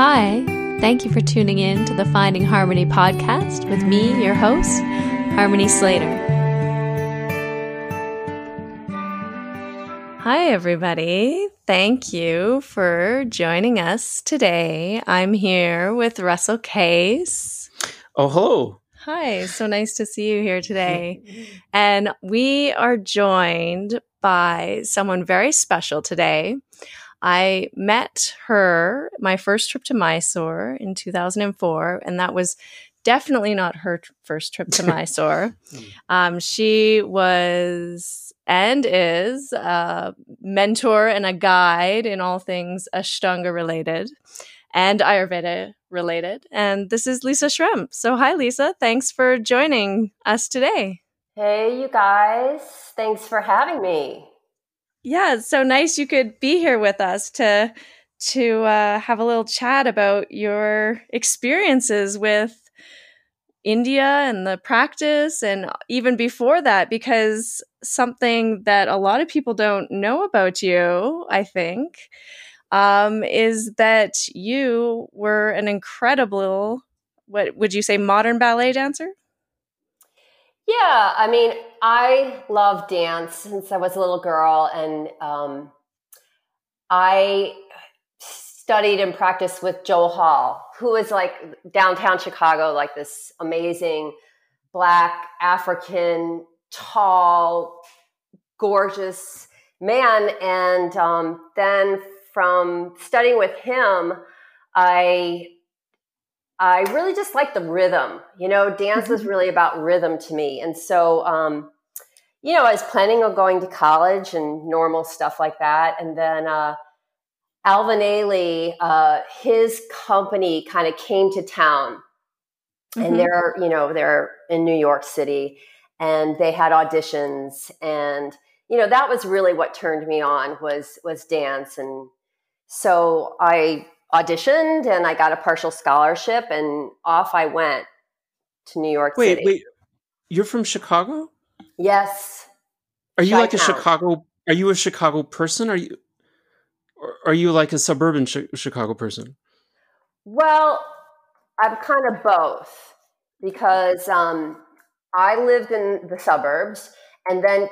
Hi, thank you for tuning in to the Finding Harmony podcast with me, your host, Harmony Slater. Hi, everybody. Thank you for joining us today. I'm here with Russell Case. Oh, hello. Hi, so nice to see you here today. And we are joined by someone very special today. I met her my first trip to Mysore in 2004, and that was definitely not her first trip to Mysore. She was and is a mentor and a guide in all things Ashtanga related and Ayurveda related. And this is Lisa Schrempp. So hi, Lisa. Thanks for joining us today. Hey, you guys. Thanks for having me. Yeah, it's so nice you could be here with us to have a little chat about your experiences with India and the practice, and even before that, because something that a lot of people don't know about you, I think, is that you were an incredible, what would you say, modern ballet dancer? Yeah, I mean, I love dance since I was a little girl, and I studied and practiced with Joel Hall, who is like downtown Chicago, like this amazing Black, African, tall, gorgeous man. And then from studying with him, I really just liked the rhythm. You know, dance was really about rhythm to me. And so, you know, I was planning on going to college and normal stuff like that. And then Alvin Ailey, his company kind of came to town, and they're in New York City, and they had auditions, and you know, that was really what turned me on was dance. And so I auditioned and I got a partial scholarship, and off I went to New York City. Wait, you're from Chicago? Yes. Are you Are you a Chicago person? Are you like a suburban Chicago person? Well, I'm kind of both, because I lived in the suburbs, and then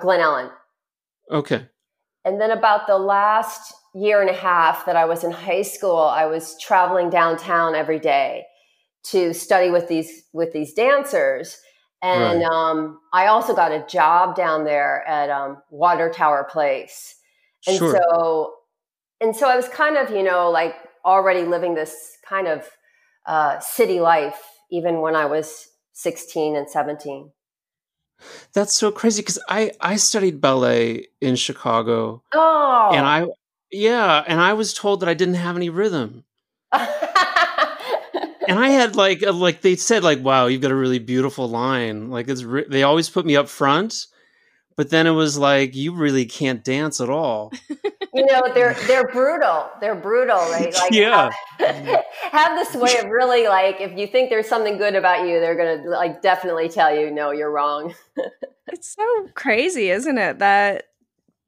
Glen Ellen. Okay. And then about the last year and a half that I was in high school, I was traveling downtown every day to study with these dancers. And right. I also got a job down there at Water Tower Place. And sure. so I was kind of, you know, like already living this kind of city life, even when I was 16 and 17. That's so crazy, because I studied ballet in Chicago. Oh. And I was told that I didn't have any rhythm. And I had like they said, like, wow, you've got a really beautiful line. Like they always put me up front. But then it was like, you really can't dance at all. You know, they're brutal. They're brutal. Right? Like, yeah. Have this way of really, like, if you think there's something good about you, they're going to like definitely tell you, no, you're wrong. It's so crazy, isn't it? That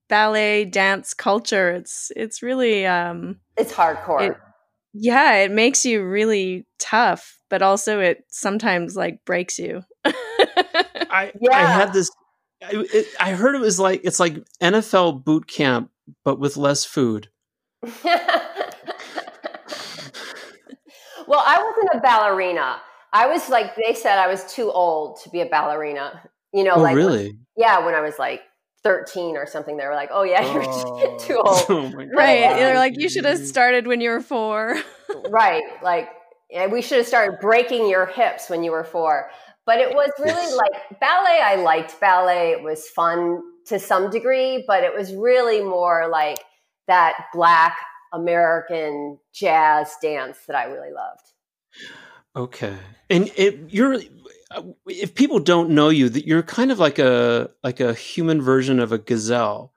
ballet dance culture, it's really... it's hardcore. It makes you really tough, but also it sometimes like breaks you. I had this... I heard it was like, it's like NFL boot camp, but with less food. Well, I wasn't a ballerina. I was like, they said I was too old to be a ballerina. You know, really? When I was like 13 or something, they were like, oh yeah, you're too old. Oh my God. Right. They're like, you should have started when you were 4. Right. Like, we should have started breaking your hips when you were 4. But it was really like ballet. I liked ballet. It was fun to some degree, but it was really more like that Black American jazz dance that I really loved. Okay. And if people don't know you, that you're kind of like a human version of a gazelle.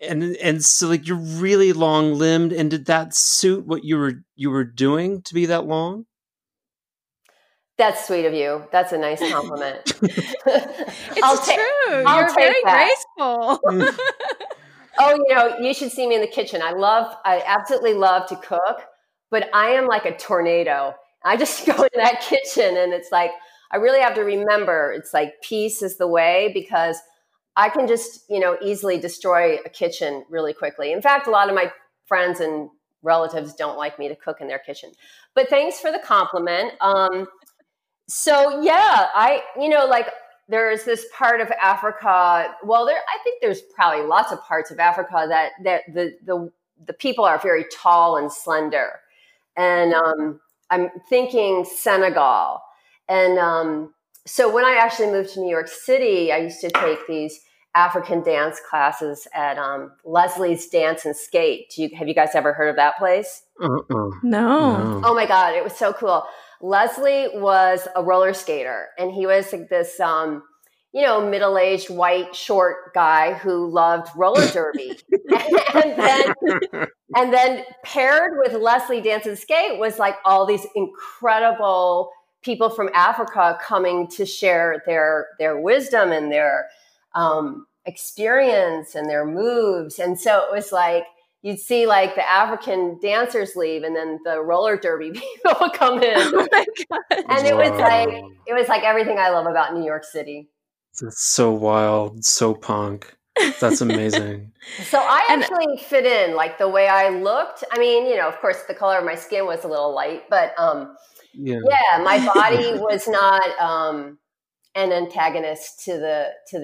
And so like you're really long limbed. And did that suit what you were doing to be that long? That's sweet of you. That's a nice compliment. It's true. You're very graceful. oh, you know, you should see me in the kitchen. I absolutely love to cook, but I am like a tornado. I just go in that kitchen and it's like, I really have to remember it's like peace is the way, because I can just, you know, easily destroy a kitchen really quickly. In fact, a lot of my friends and relatives don't like me to cook in their kitchen, but thanks for the compliment. So yeah, you know, like there's this part of Africa. Well, I think there's probably lots of parts of Africa that the people are very tall and slender. And, I'm thinking Senegal. And, so when I actually moved to New York City, I used to take these African dance classes at Leslie's Dance and Skate. Have you guys ever heard of that place? No. Oh my God, it was so cool. Leslie was a roller skater, and he was like this, you know, middle-aged white short guy who loved roller derby. and then paired with Leslie Dance and Skate was like all these incredible people from Africa coming to share their wisdom and their experience and their moves. And so it was like, you'd see like the African dancers leave and then the roller derby people would come in. Oh my God. And it was like everything I love about New York City. It's so wild, so punk. That's amazing. So I actually fit in like the way I looked. I mean, you know, of course the color of my skin was a little light, but yeah, my body was not an antagonist to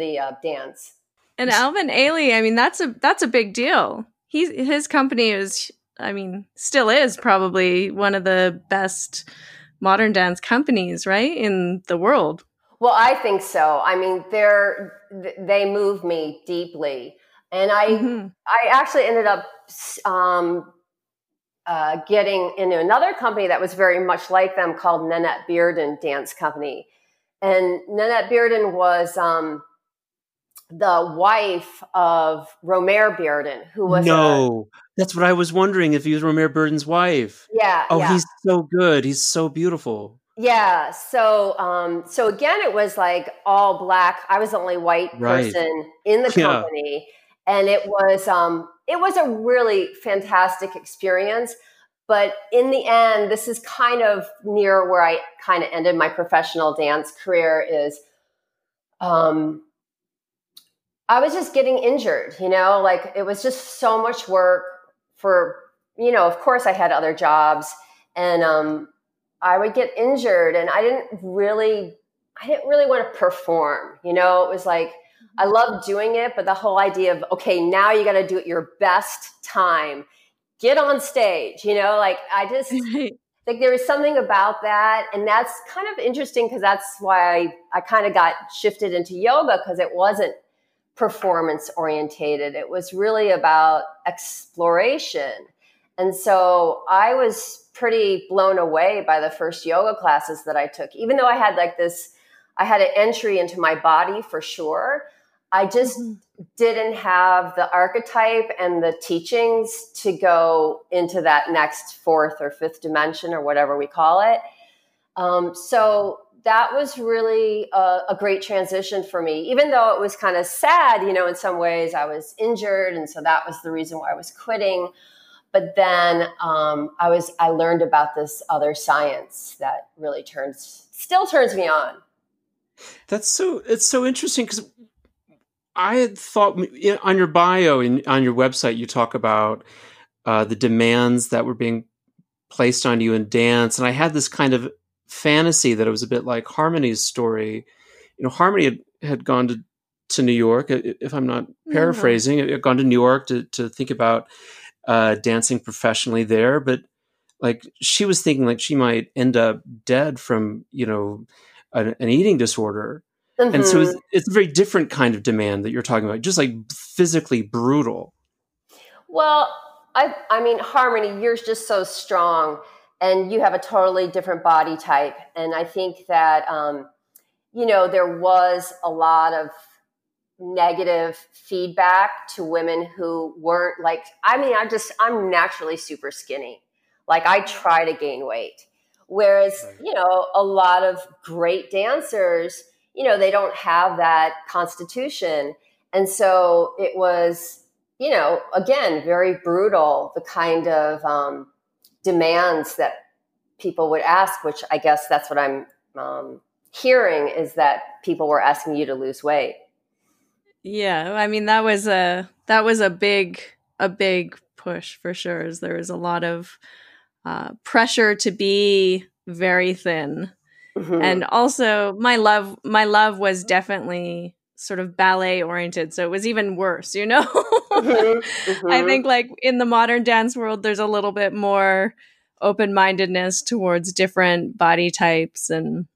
the dance. And Alvin Ailey, I mean, that's a big deal. His company is, I mean, still is probably one of the best modern dance companies, right, in the world. Well, I think so. I mean, they move me deeply, and I actually ended up getting into another company that was very much like them called Nanette Bearden Dance Company. And Nanette Bearden was the wife of Romare Bearden, who was that's what I was wondering, if he was Romare Bearden's wife. Yeah. Oh, yeah. He's so good. He's so beautiful. Yeah. So, so again, it was like all black. I was the only white person in the company. And it was a really fantastic experience. But in the end, this is kind of near where I kind of ended my professional dance career is, I was just getting injured, you know, like it was just so much work for, you know, of course I had other jobs, and, I would get injured, and I didn't really want to perform, you know. It was like, I loved doing it, but the whole idea of, okay, now you got to do it your best time, get on stage, you know, like I just like there was something about that. And that's kind of interesting, because that's why I kind of got shifted into yoga, because it wasn't performance orientated. It was really about exploration. And so I was pretty blown away by the first yoga classes that I took, even though I had like this, I had an entry into my body for sure. I just didn't have the archetype and the teachings to go into that next fourth or fifth dimension or whatever we call it. So that was really a great transition for me, even though it was kind of sad, you know, in some ways I was injured. And so that was the reason why I was quitting. But then I learned about this other science that really still turns me on. It's so interesting, because I had thought on your bio and on your website, you talk about the demands that were being placed on you in dance. And I had this kind of fantasy that it was a bit like Harmony's story. You know, Harmony had gone to New York, if I'm not paraphrasing, had gone to New York to think about dancing professionally there. But like she was thinking like she might end up dead from, you know, an eating disorder. And so it's a very different kind of demand that you're talking about, just like physically brutal. Well, I mean, Harmony, you're just so strong, and you have a totally different body type. And I think that, you know, there was a lot of negative feedback to women who weren't like, I mean, I'm naturally super skinny. Like I try to gain weight. Whereas, you know, a lot of great dancers, you know, they don't have that constitution. And so it was, you know, again, very brutal, the kind of demands that people would ask, which I guess that's what I'm hearing, is that people were asking you to lose weight. Yeah, I mean, that was a big push for sure. Is there was a lot of pressure to be very thin, mm-hmm. and also my love was definitely sort of ballet oriented, so it was even worse, you know. Mm-hmm. Mm-hmm. I think like in the modern dance world, there's a little bit more open-mindedness towards different body types and.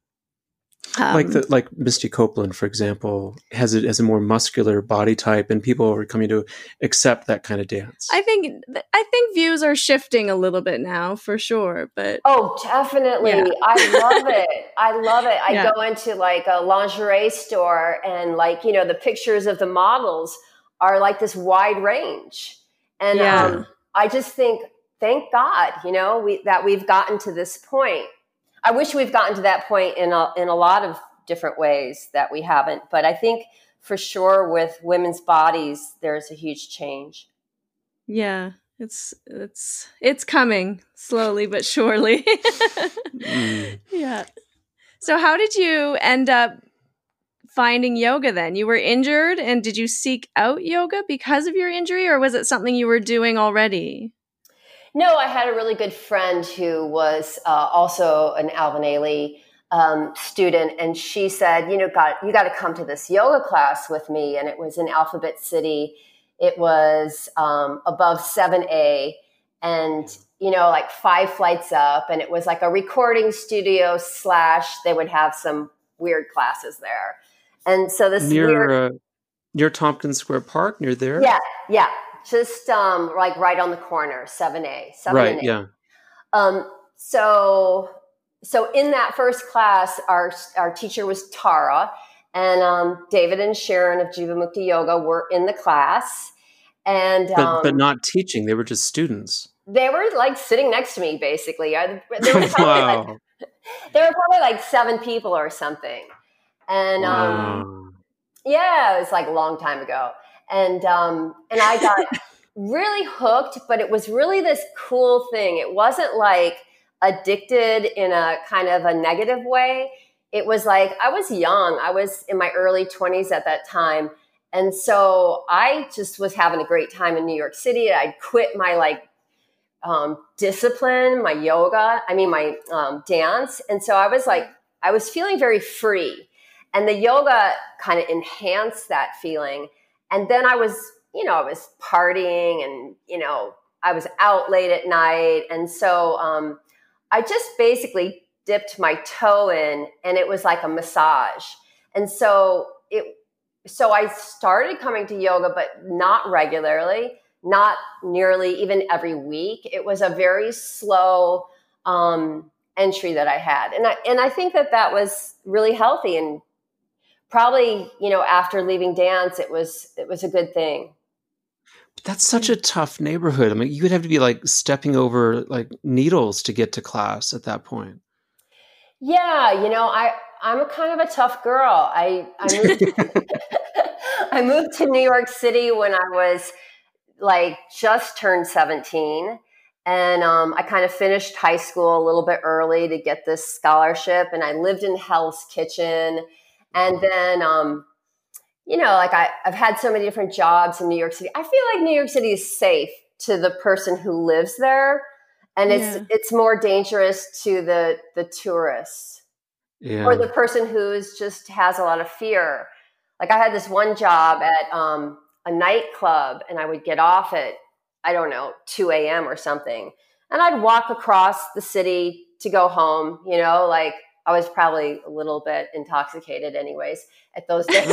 Like Misty Copeland, for example, has a more muscular body type, and people are coming to accept that kind of dance. I think views are shifting a little bit now, for sure. But definitely, yeah. I love it. I go into like a lingerie store, and like, you know, the pictures of the models are like this wide range, and I just think, thank God, you know, we've gotten to this point. I wish we've gotten to that point in a lot of different ways that we haven't, but I think for sure with women's bodies, there's a huge change. Yeah, it's coming slowly but surely. Mm. Yeah. So how did you end up finding yoga then? You were injured, and did you seek out yoga because of your injury, or was it something you were doing already? No, I had a really good friend who was also an Alvin Ailey student, and she said, you know, you got to come to this yoga class with me. And it was in Alphabet City. It was above 7A and, you know, like 5 flights up. And it was like a recording studio / they would have some weird classes there. And so this near Tompkins Square Park, near there? Yeah, yeah. Just like right on the corner, 7A. Right, yeah. So in that first class, our teacher was Tara, and David and Sharon of Jivamukti Yoga were in the class, and but not teaching. They were just students. They were like sitting next to me, basically. There were probably like 7 people or something, and yeah, it was like a long time ago. And I got really hooked, but it was really this cool thing. It wasn't like addicted in a kind of a negative way. It was like, I was young. I was in my early 20s at that time. And so I just was having a great time in New York City. I'd quit my discipline, my yoga, my dance. And so I was like, I was feeling very free, and the yoga kind of enhanced that feeling. And then I was partying, and, you know, I was out late at night. And so I just basically dipped my toe in, and it was like a massage. And so I started coming to yoga, but not regularly, not nearly even every week. It was a very slow entry that I had. And I think that was really healthy, and probably, you know, after leaving dance, it was a good thing. But that's such a tough neighborhood. I mean, you would have to be like stepping over like needles to get to class at that point. Yeah, you know, I'm a kind of a tough girl. I moved to New York City when I was like just turned 17, and I kind of finished high school a little bit early to get this scholarship, and I lived in Hell's Kitchen. And then, you know, like I've had so many different jobs in New York City. I feel like New York City is safe to the person who lives there, and it's more dangerous to the tourists or the person who's just has a lot of fear. Like I had this one job at a nightclub, and I would get off at, I don't know, 2 a.m. or something. And I'd walk across the city to go home, you know, like. I was probably a little bit intoxicated anyways at those days.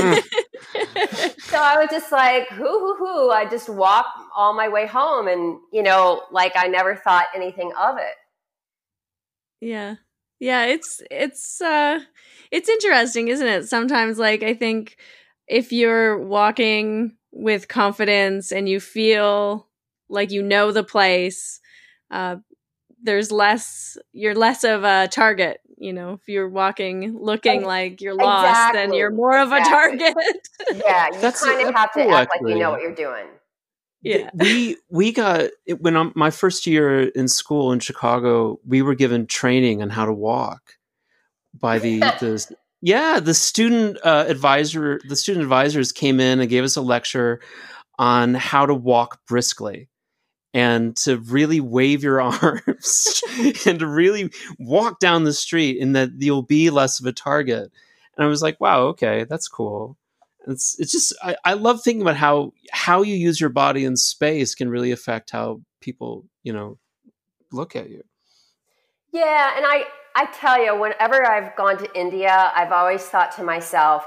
So I was just like, hoo. I just walked all my way home, and, you know, like I never thought anything of it. Yeah. Yeah. It's interesting, isn't it? Sometimes, like, I think if you're walking with confidence and you feel like, you know, the place, you're less of a target. You know, if you're walking looking like you're lost, then you're more of a target. Yeah, you kind of have to act like you know what you're doing. Yeah. We got, when my first year in school in Chicago, we were given training on how to walk by the student advisors came in and gave us a lecture on how to walk briskly and to really wave your arms and to really walk down the street, and that you'll be less of a target. And I was like, wow, okay, that's cool. It's just, I love thinking about how you use your body in space can really affect how people, look at you. Yeah. And I tell you, whenever I've gone to India, I've always thought to myself,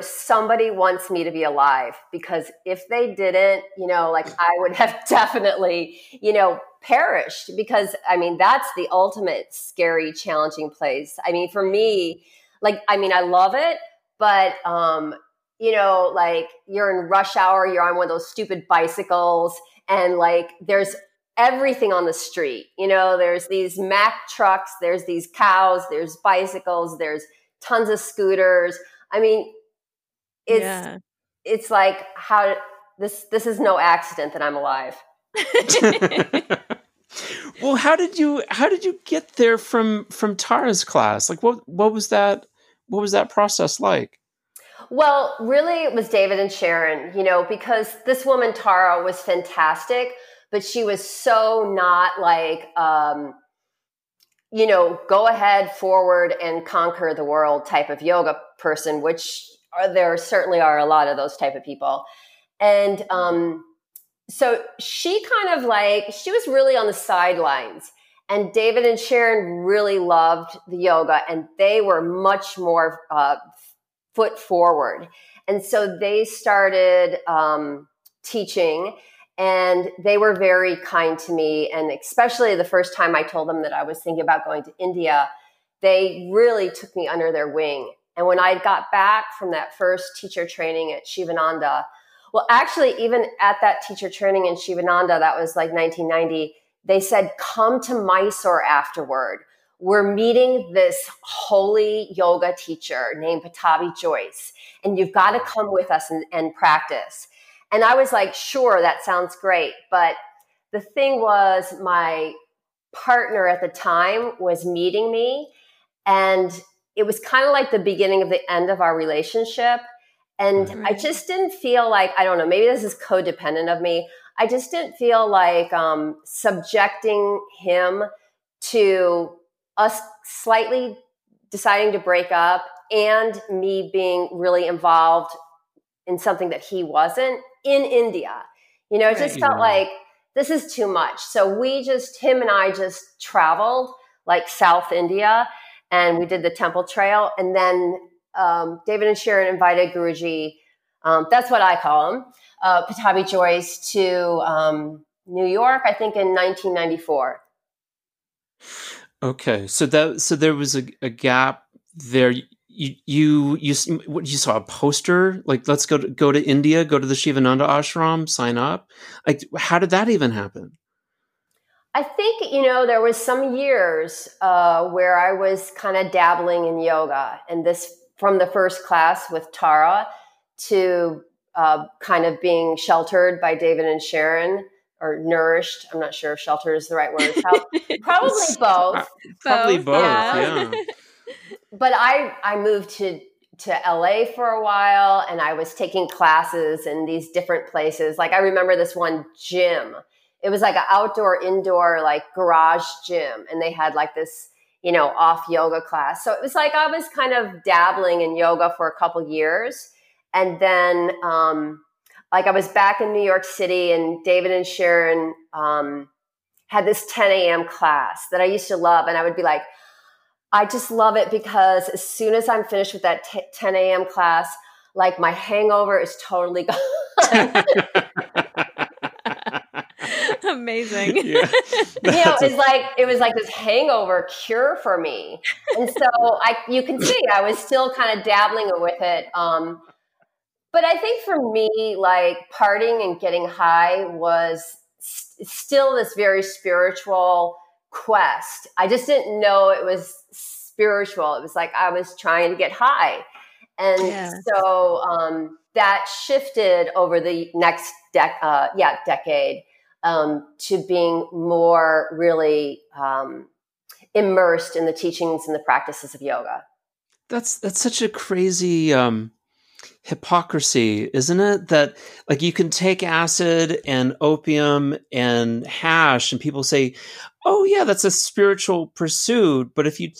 somebody wants me to be alive, because if they didn't, I would have definitely, perished, because that's the ultimate scary, challenging place. For me, I love it, but, you're in rush hour, you're on one of those stupid bicycles, and there's everything on the street. There's these Mack trucks, there's these cows, there's bicycles, there's tons of scooters. It's like, how this is no accident that I'm alive. Well, how did you get there from Tara's class? Like, what was that process like? Well, really, it was David and Sharon, because this woman, Tara, was fantastic, but she was so not go ahead, forward, and conquer the world type of yoga person, which there certainly are a lot of those type of people. And so she kind of she was really on the sidelines. And David and Sharon really loved the yoga, and they were much more foot forward. And so they started teaching, and they were very kind to me. And especially the first time I told them that I was thinking about going to India, they really took me under their wing. And when I got back from that first teacher training at Shivananda, well, actually, even at that teacher training in Shivananda, that was 1990, they said, come to Mysore afterward. We're meeting this holy yoga teacher named Pattabhi Jois, and you've got to come with us and practice. And I was like, sure, that sounds great. But the thing was, my partner at the time was meeting me, and it was kind of like the beginning of the end of our relationship. And I just didn't feel like, I don't know, maybe this is codependent of me. I just didn't feel like subjecting him to us slightly deciding to break up and me being really involved in something that he wasn't in India. It just felt like this is too much. So him and I just traveled South India, and we did the temple trail. And then David and Sharon invited Guruji, that's what I call him, Pattabhi Jois, to New York, I think in 1994. Okay, so there was a gap there. You saw a poster let's go to India, go to the Shivananda ashram, sign up. How did that even happen? I think there was some years where I was kind of dabbling in yoga, and this from the first class with Tara to kind of being sheltered by David and Sharon. Or nourished. I'm not sure if shelter is the right word. Probably both. Probably both. Yeah. But I moved to LA for a while, and I was taking classes in these different places. I remember this one gym. It was an outdoor, indoor, garage gym, and they had this, off yoga class. So it was I was kind of dabbling in yoga for a couple years, and then. I was back in New York City, and David and Sharon had this 10 a.m. class that I used to love. And I would be like, I just love it, because as soon as I'm finished with that 10 a.m. class, my hangover is totally gone. Amazing. Yeah. It was this hangover cure for me. And so you can see I was still kind of dabbling with it. But I think for me, partying and getting high was still this very spiritual quest. I just didn't know it was spiritual. It was I was trying to get high. And so that shifted over the next decade to being more really immersed in the teachings and the practices of yoga. That's such a crazy hypocrisy, isn't it? That like you can take acid and opium and hash, and people say, "Oh yeah, that's a spiritual pursuit." But if you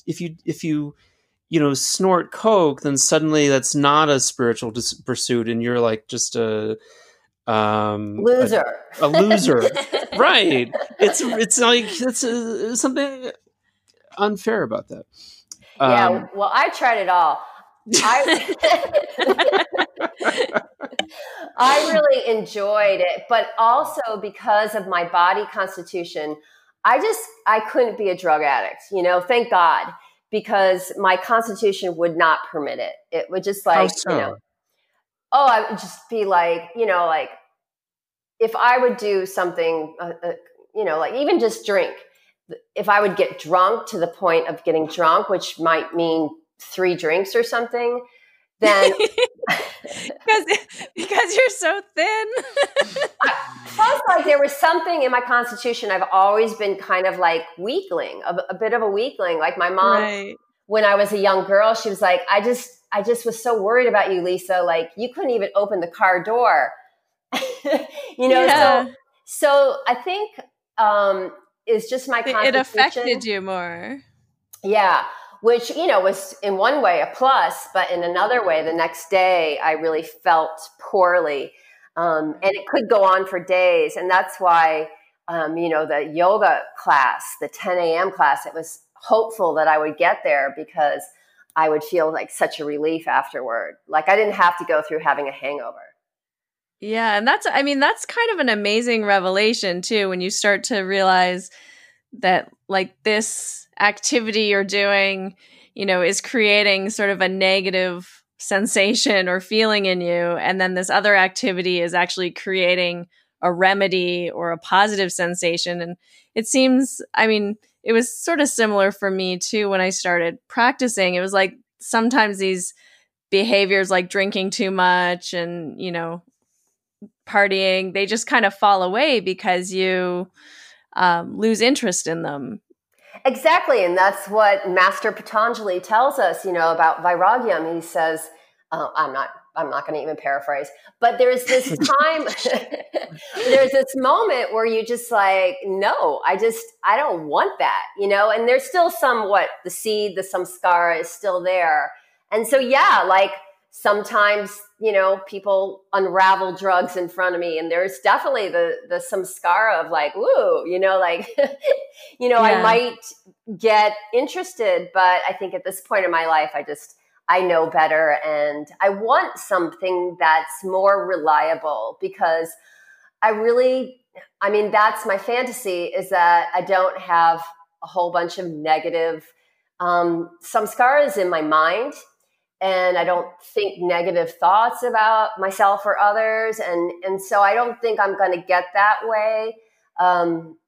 snort coke, then suddenly that's not a spiritual pursuit, and you're like just a loser. A loser, right? It's like it's something unfair about that. Yeah, well, I tried it all. I really enjoyed it, but also because of my body constitution, I couldn't be a drug addict, thank God, because my constitution would not permit it. It would just like, I would just be like, like if I would do something, like even just drink, if I would get drunk to the point of getting drunk, which might mean 3 drinks or something, then because you're so thin. Plus, like there was something in my constitution. I've always been kind of like weakling, a bit of a weakling. Like my mom, right. When I was a young girl, she was like, I just was so worried about you, Lisa. Like you couldn't even open the car door, Yeah. So I think, it's just my constitution. It affected you more. Yeah. Which, was in one way a plus, but in another way, the next day I really felt poorly. And it could go on for days. And that's why, the yoga class, the 10 a.m. class, it was hopeful that I would get there because I would feel like such a relief afterward. Like I didn't have to go through having a hangover. Yeah. And that's kind of an amazing revelation too, when you start to realize that like this activity you're doing, is creating sort of a negative sensation or feeling in you. And then this other activity is actually creating a remedy or a positive sensation. And it seems, it was sort of similar for me too. When I started practicing, it was like sometimes these behaviors like drinking too much and, partying, they just kind of fall away because you lose interest in them. Exactly. And that's what Master Patanjali tells us, about Vairagyam. He says, I'm not going to even paraphrase, but there's this time, there's this moment where you just like, no, I don't want that, and there's still somewhat the seed, the samskara is still there. And so, yeah, like sometimes, people unravel drugs in front of me, and there's definitely the samskara of like, ooh, I might get interested, but I think at this point in my life, I know better. And I want something that's more reliable because that's my fantasy, is that I don't have a whole bunch of negative, samskaras in my mind. And I don't think negative thoughts about myself or others. And so I don't think I'm going to get that way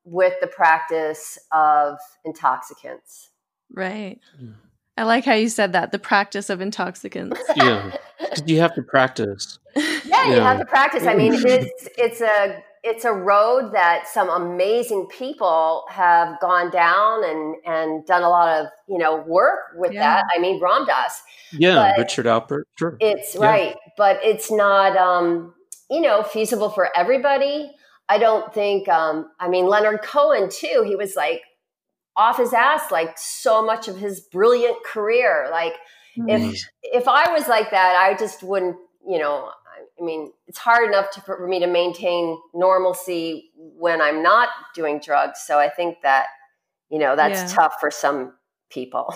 with the practice of intoxicants. Right. Yeah. I like how you said that, the practice of intoxicants. Yeah. You have to practice. Yeah, you have to practice. It's a road that some amazing people have gone down and done a lot of, work with that. Ram Dass. Yeah. But Richard Alpert. Sure. It's right. But it's not, feasible for everybody. I don't think, Leonard Cohen too, he was like off his ass, like so much of his brilliant career. Like if I was like that, I just wouldn't, it's hard enough for me to maintain normalcy when I'm not doing drugs. So I think that, that's tough for some people.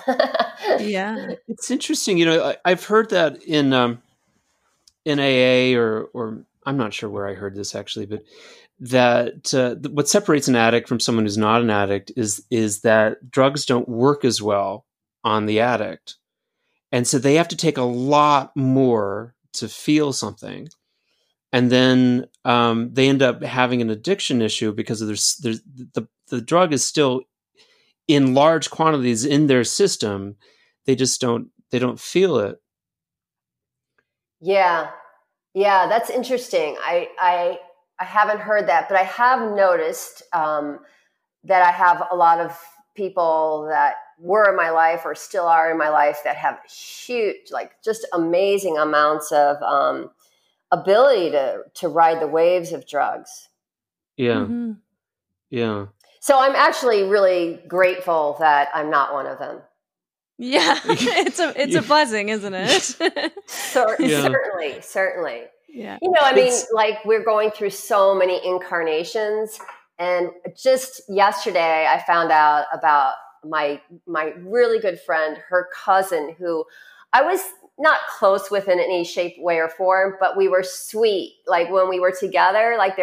Yeah. It's interesting. I've heard that in AA or I'm not sure where I heard this actually, but that what separates an addict from someone who's not an addict is that drugs don't work as well on the addict. And so they have to take a lot more to feel something. And then they end up having an addiction issue because there's the drug is still in large quantities in their system. They just don't feel it. Yeah. Yeah, that's interesting. I haven't heard that, but I have noticed that I have a lot of people that were in my life or still are in my life that have huge, like just amazing amounts of ability to ride the waves of drugs. Yeah. Mm-hmm. Yeah. So I'm actually really grateful that I'm not one of them. Yeah. It's a blessing, isn't it? Certainly. Yeah. You know, I mean, like we're going through so many incarnations, and just yesterday I found out about my really good friend, her cousin, who I was not close with in any shape, way, or form, but we were sweet. Like when we were together, like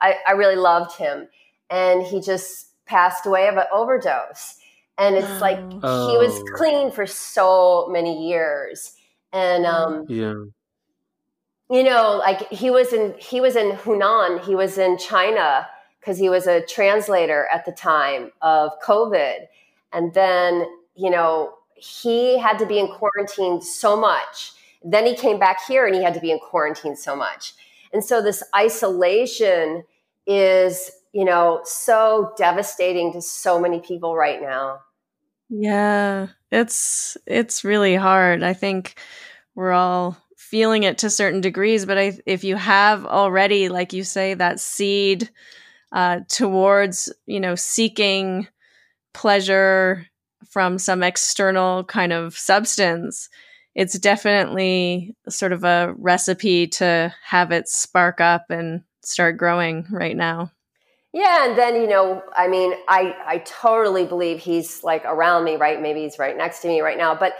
I really loved him, and he just passed away of an overdose. And it's like, he was clean for so many years. And, you know, like he was in Hunan, he was in China, because he was a translator at the time of COVID. And then, you know, he had to be in quarantine so much. Then he came back here and he had to be in quarantine so much. And so this isolation is, you know, so devastating to so many people right now. Yeah, it's really hard. I think we're all feeling it to certain degrees, but if you have already, like you say, that seed towards, you know, seeking pleasure from some external kind of substance, it's definitely sort of a recipe to have it spark up and start growing right now. Yeah. And then, you know, I mean, I totally believe he's like around me, right? Maybe he's right next to me right now, but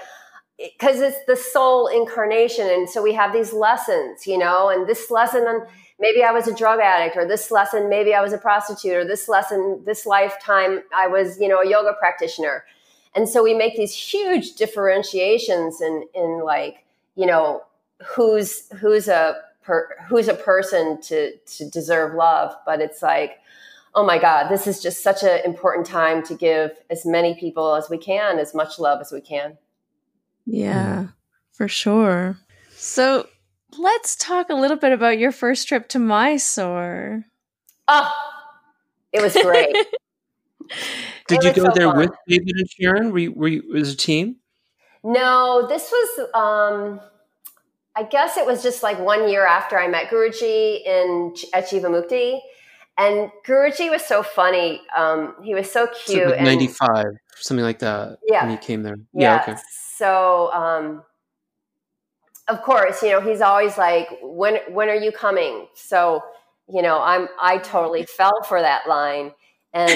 because it's the soul incarnation. And so we have these lessons, you know, and this lesson on maybe I was a drug addict, or this lesson, maybe I was a prostitute, or this lesson, this lifetime, I was, you know, a yoga practitioner. And so we make these huge differentiations in like, you know, who's a person to deserve love. But it's like, oh my God, this is just such an important time to give as many people as we can, as much love as we can. Yeah, for sure. So let's talk a little bit about your first trip to Mysore. Oh, it was great. Did you go there with David and Sharon? Were you as a team? No, this was, I guess it was just like 1 year after I met Guruji at Jivamukti. And Guruji was so funny. He was so cute. So like 95, something like that. Yeah. When he came there. Yeah. Okay. So, of course, you know, he's always like, when are you coming? So, you know, I totally fell for that line. And,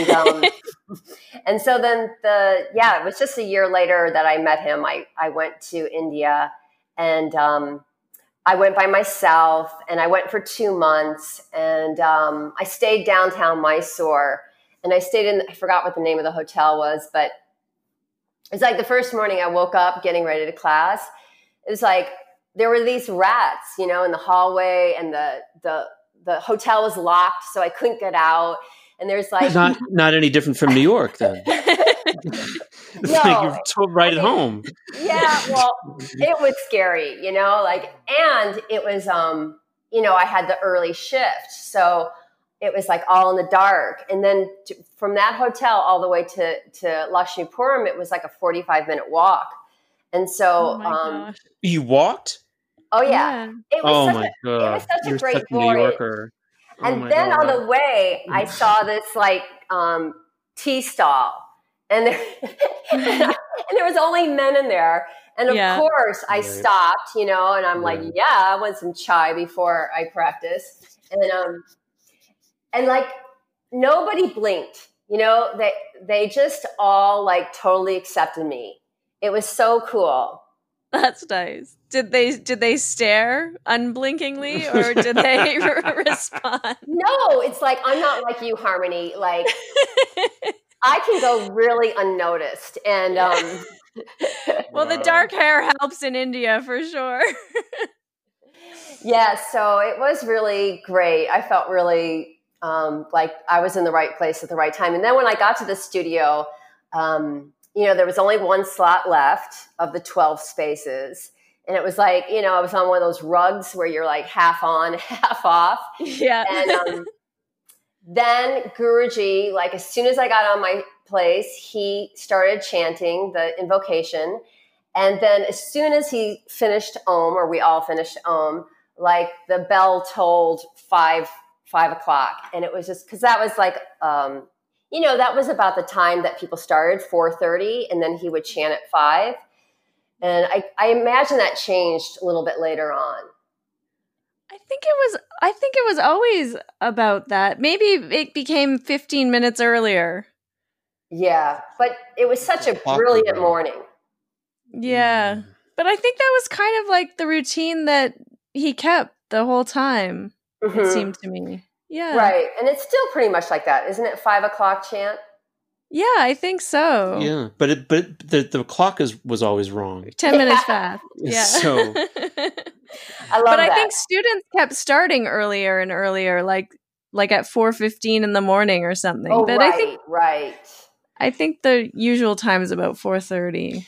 and so then it was just a year later that I met him. I went to India, and, I went by myself, and I went for 2 months, and I stayed downtown Mysore, and I stayed I forgot what the name of the hotel was, but it's like the first morning I woke up getting ready to class. It was like, there were these rats, you know, in the hallway, and the hotel was locked, so I couldn't get out. And there's like, not any different from New York then. No, like you're right at home. Yeah, well, it was scary, you know, like, and it was, you know, I had the early shift, so it was like all in the dark. And then from that hotel all the way to Lakshmipuram, it was like a 45-minute walk. And so, you walked? Oh yeah. It was such a great glory. And then on the way, I saw this like, tea stall. And there was only men in there. And of course I stopped, you know, and I'm like, I want some chai before I practice. And like nobody blinked, you know, they just all like totally accepted me. It was so cool. That's nice. Did they stare unblinkingly, or did they respond? No, it's like, I'm not like you, Harmony. Like, I can go really unnoticed. And well, the dark hair helps in India for sure. Yeah, so it was really great. I felt really like I was in the right place at the right time. And then when I got to the studio, you know, there was only one slot left of the 12 spaces. And it was like, you know, I was on one of those rugs where you're like half on, half off. Yeah. And then Guruji, like as soon as I got on my place, he started chanting the invocation. And then as soon as he finished Om, or we all finished Om, like the bell tolled 5 o'clock. And it was just, cause that was like, you know, that was about the time that people started, 4:30, and then he would chant at 5. And I imagine that changed a little bit later on. I think it was always about that. Maybe it became 15 minutes earlier. Yeah, but it was such a brilliant morning. Yeah, but I think that was kind of like the routine that he kept the whole time, mm-hmm. It seemed to me. Yeah. Right. And it's still pretty much like that. Isn't it 5 o'clock chant? Yeah, I think so. Yeah. But the clock was always wrong. 10 minutes fast. Yeah. So I love but I think students kept starting earlier and earlier, like at 4:15 in the morning or something. Oh, but right, I think the usual time is about 4:30.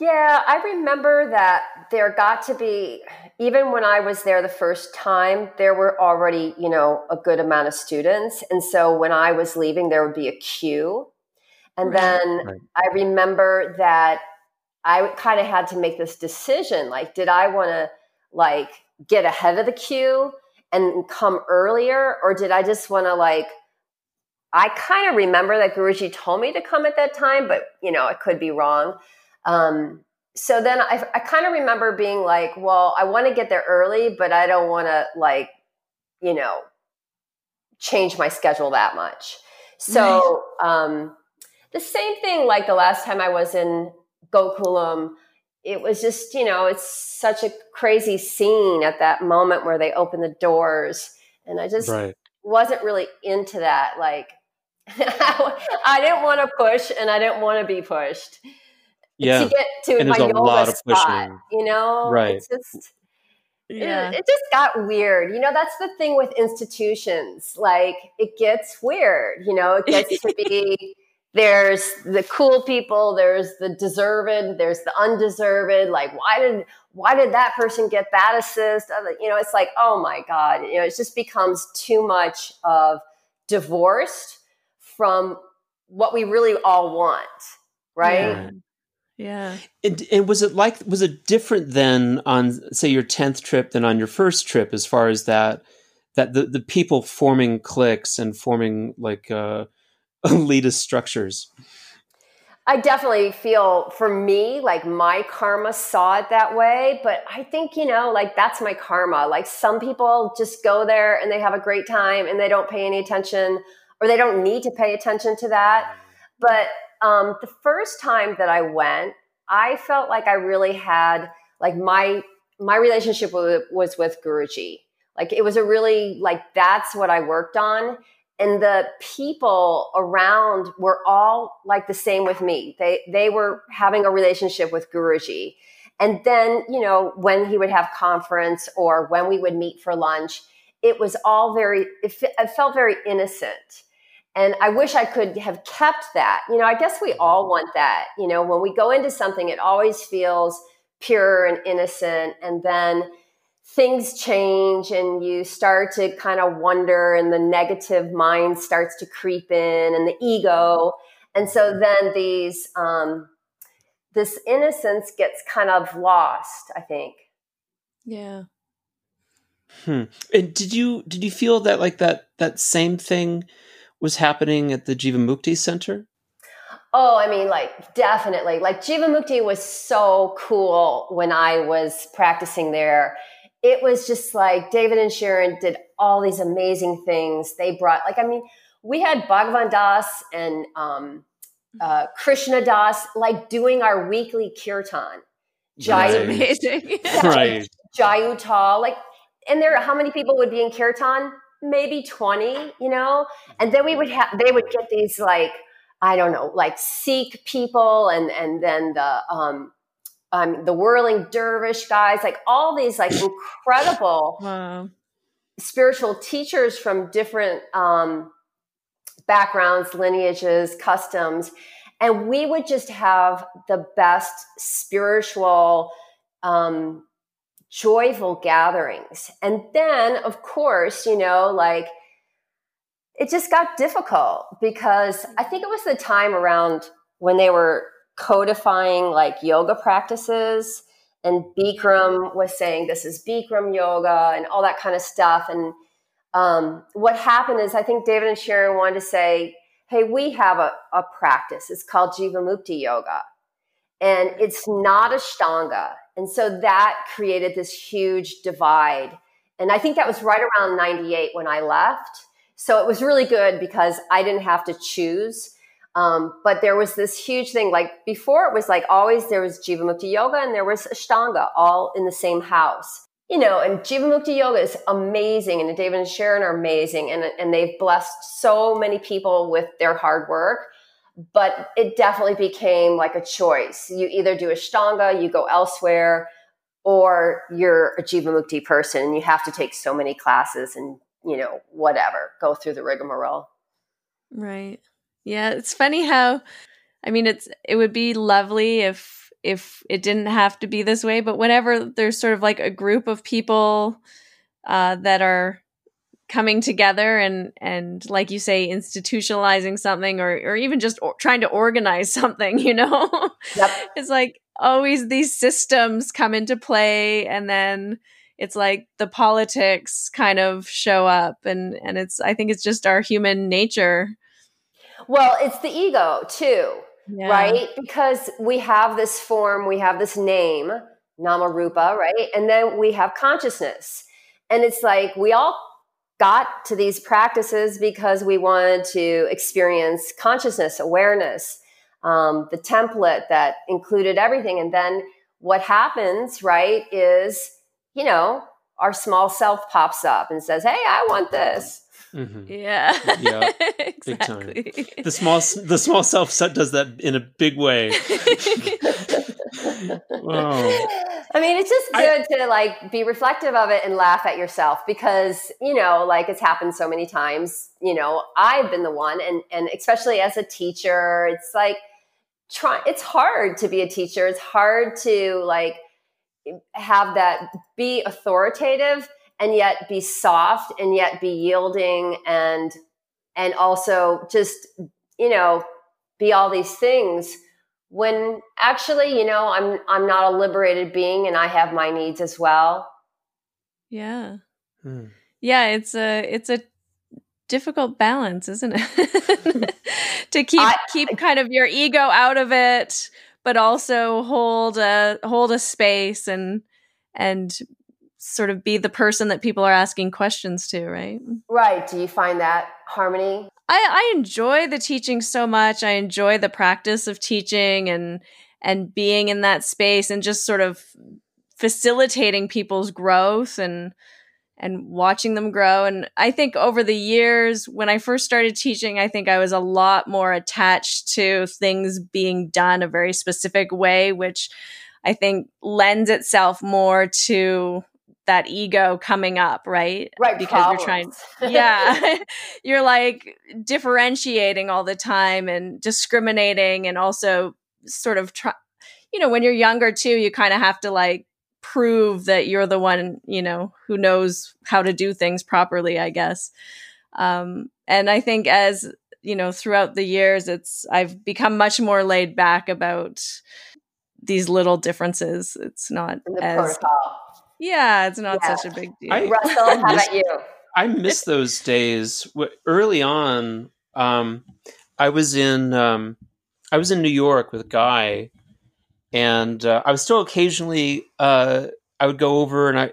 Yeah, I remember that there got to be, even when I was there the first time, there were already, you know, a good amount of students. And so when I was leaving, there would be a queue. And then I remember that I kind of had to make this decision. Like, did I want to like get ahead of the queue and come earlier? Or did I just want to like, I kind of remember that Guruji told me to come at that time, but you know, it could be wrong. So then I kind of remember being like, well, I want to get there early, but I don't want to like, you know, change my schedule that much. So, the same thing, like the last time I was in Gokulam, it was just, you know, it's such a crazy scene at that moment where they open the doors, and I just wasn't really into that. Like I didn't want to push and I didn't want to be pushed. Yeah. To get to and my yoga a lot spot, of you know, right. It's just, yeah. It just got weird. You know, that's the thing with institutions. Like it gets weird, you know, it gets to be, there's the cool people, there's the deserved, there's the undeserved. Like, why did that person get that assist? You know, it's like, oh my God, you know, it just becomes too much of divorced from what we really all want. Right. Yeah. Yeah. And was it different than on, say, your 10th trip than on your first trip, as far as that the people forming cliques and forming like elitist structures? I definitely feel, for me, like my karma saw it that way, but I think, you know, like that's my karma. Like some people just go there and they have a great time and they don't pay any attention, or they don't need to pay attention to that. But the first time that I went, I felt like I really had, like my relationship was with Guruji. Like it was a really, like, that's what I worked on. And the people around were all like the same with me. They were having a relationship with Guruji. And then, you know, when he would have conference or when we would meet for lunch, it was all very, it felt very innocent. And I wish I could have kept that. You know, I guess we all want that. You know, when we go into something, it always feels pure and innocent. And then things change and you start to kind of wonder, and the negative mind starts to creep in, and the ego. And so then these, this innocence gets kind of lost, I think. Yeah. And did you feel that like that same thing was happening at the Jivamukti Center? Oh, I mean, like, definitely. Like, Jivamukti was so cool when I was practicing there. It was just like David and Sharon did all these amazing things. They brought, like, I mean, we had Bhagavan Das and Krishna Das, like, doing our weekly kirtan. Jayutal. Like, and there, how many people would be in kirtan? Maybe 20, you know, and then they would get these, like, I don't know, like Sikh people. And then the whirling dervish guys, like all these like incredible spiritual teachers from different backgrounds, lineages, customs. And we would just have the best spiritual joyful gatherings. And then, of course, you know, like, it just got difficult because I think it was the time around when they were codifying like yoga practices, and Bikram was saying, this is Bikram yoga and all that kind of stuff. And what happened is I think David and Sharon wanted to say, hey, we have a practice. It's called Jivamukti Yoga, and it's not Ashtanga. And so that created this huge divide. And I think that was right around 98 when I left. So it was really good because I didn't have to choose. But there was this huge thing, like before it was like always there was Jivamukti Yoga and there was Ashtanga all in the same house, you know, and Jivamukti Yoga is amazing. And David and Sharon are amazing. And they've blessed so many people with their hard work, but it definitely became like a choice. You either do Ashtanga, you go elsewhere, or you're a Jivamukti person and you have to take so many classes and, you know, whatever, go through the rigmarole. Right. Yeah, it's funny how, I mean, it would be lovely if it didn't have to be this way, but whenever there's sort of like a group of people that are coming together and like you say, institutionalizing something or even just trying to organize something, you know, yep. It's like always these systems come into play, and then it's like the politics kind of show up, and it's, I think it's just our human nature. Well, it's the ego too, yeah. Right? Because we have this form, we have this name, Nama Rupa, right? And then we have consciousness. And it's like we all got to these practices because we wanted to experience consciousness, awareness, the template that included everything. And then what happens, right, is, you know, our small self pops up and says, hey, I want this. Mm-hmm. Yeah, exactly. Big time. The small self does that in a big way. Wow. I mean, it's just good to like be reflective of it and laugh at yourself because, you know, like it's happened so many times. You know, I've been the one, and especially as a teacher, it's like it's hard to be a teacher. It's hard to like have that be authoritative and yet be soft and yet be yielding and also just, you know, be all these things when actually, you know, I'm not a liberated being and I have my needs as well. Yeah. Hmm. Yeah. It's a difficult balance, isn't it? To keep kind of your ego out of it, but also hold a space and sort of be the person that people are asking questions to, right? Right. Do you find that, Harmony? I enjoy the teaching so much. I enjoy the practice of teaching and being in that space and just sort of facilitating people's growth and watching them grow. And I think over the years, when I first started teaching, I think I was a lot more attached to things being done a very specific way, which I think lends itself more to that ego coming up, right? Right. Because you're trying, yeah, you're like differentiating all the time and discriminating, and also sort of try, you know, when you're younger too, you kind of have to like prove that you're the one, you know, who knows how to do things properly, I guess. And I think as, you know, throughout the years, I've become much more laid back about these little differences. It's not as protocol. Yeah, it's not such a big deal. Russell, how about you? I miss those days. Early on, I was in New York with Guy, and I was still occasionally I would go over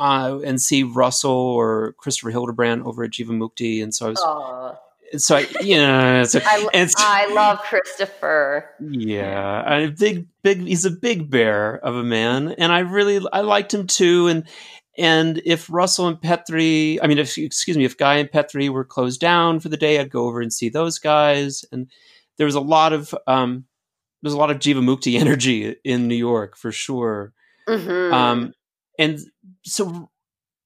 and see Russell or Christopher Hildebrand over at Jivamukti, and so I was. Aww. So I love Christopher. Yeah, he's a big bear of a man, and I liked him too. And if Russell and Petri, if Guy and Petri were closed down for the day, I'd go over and see those guys. And there was a lot of Jivamukti energy in New York for sure. Mm-hmm. And so.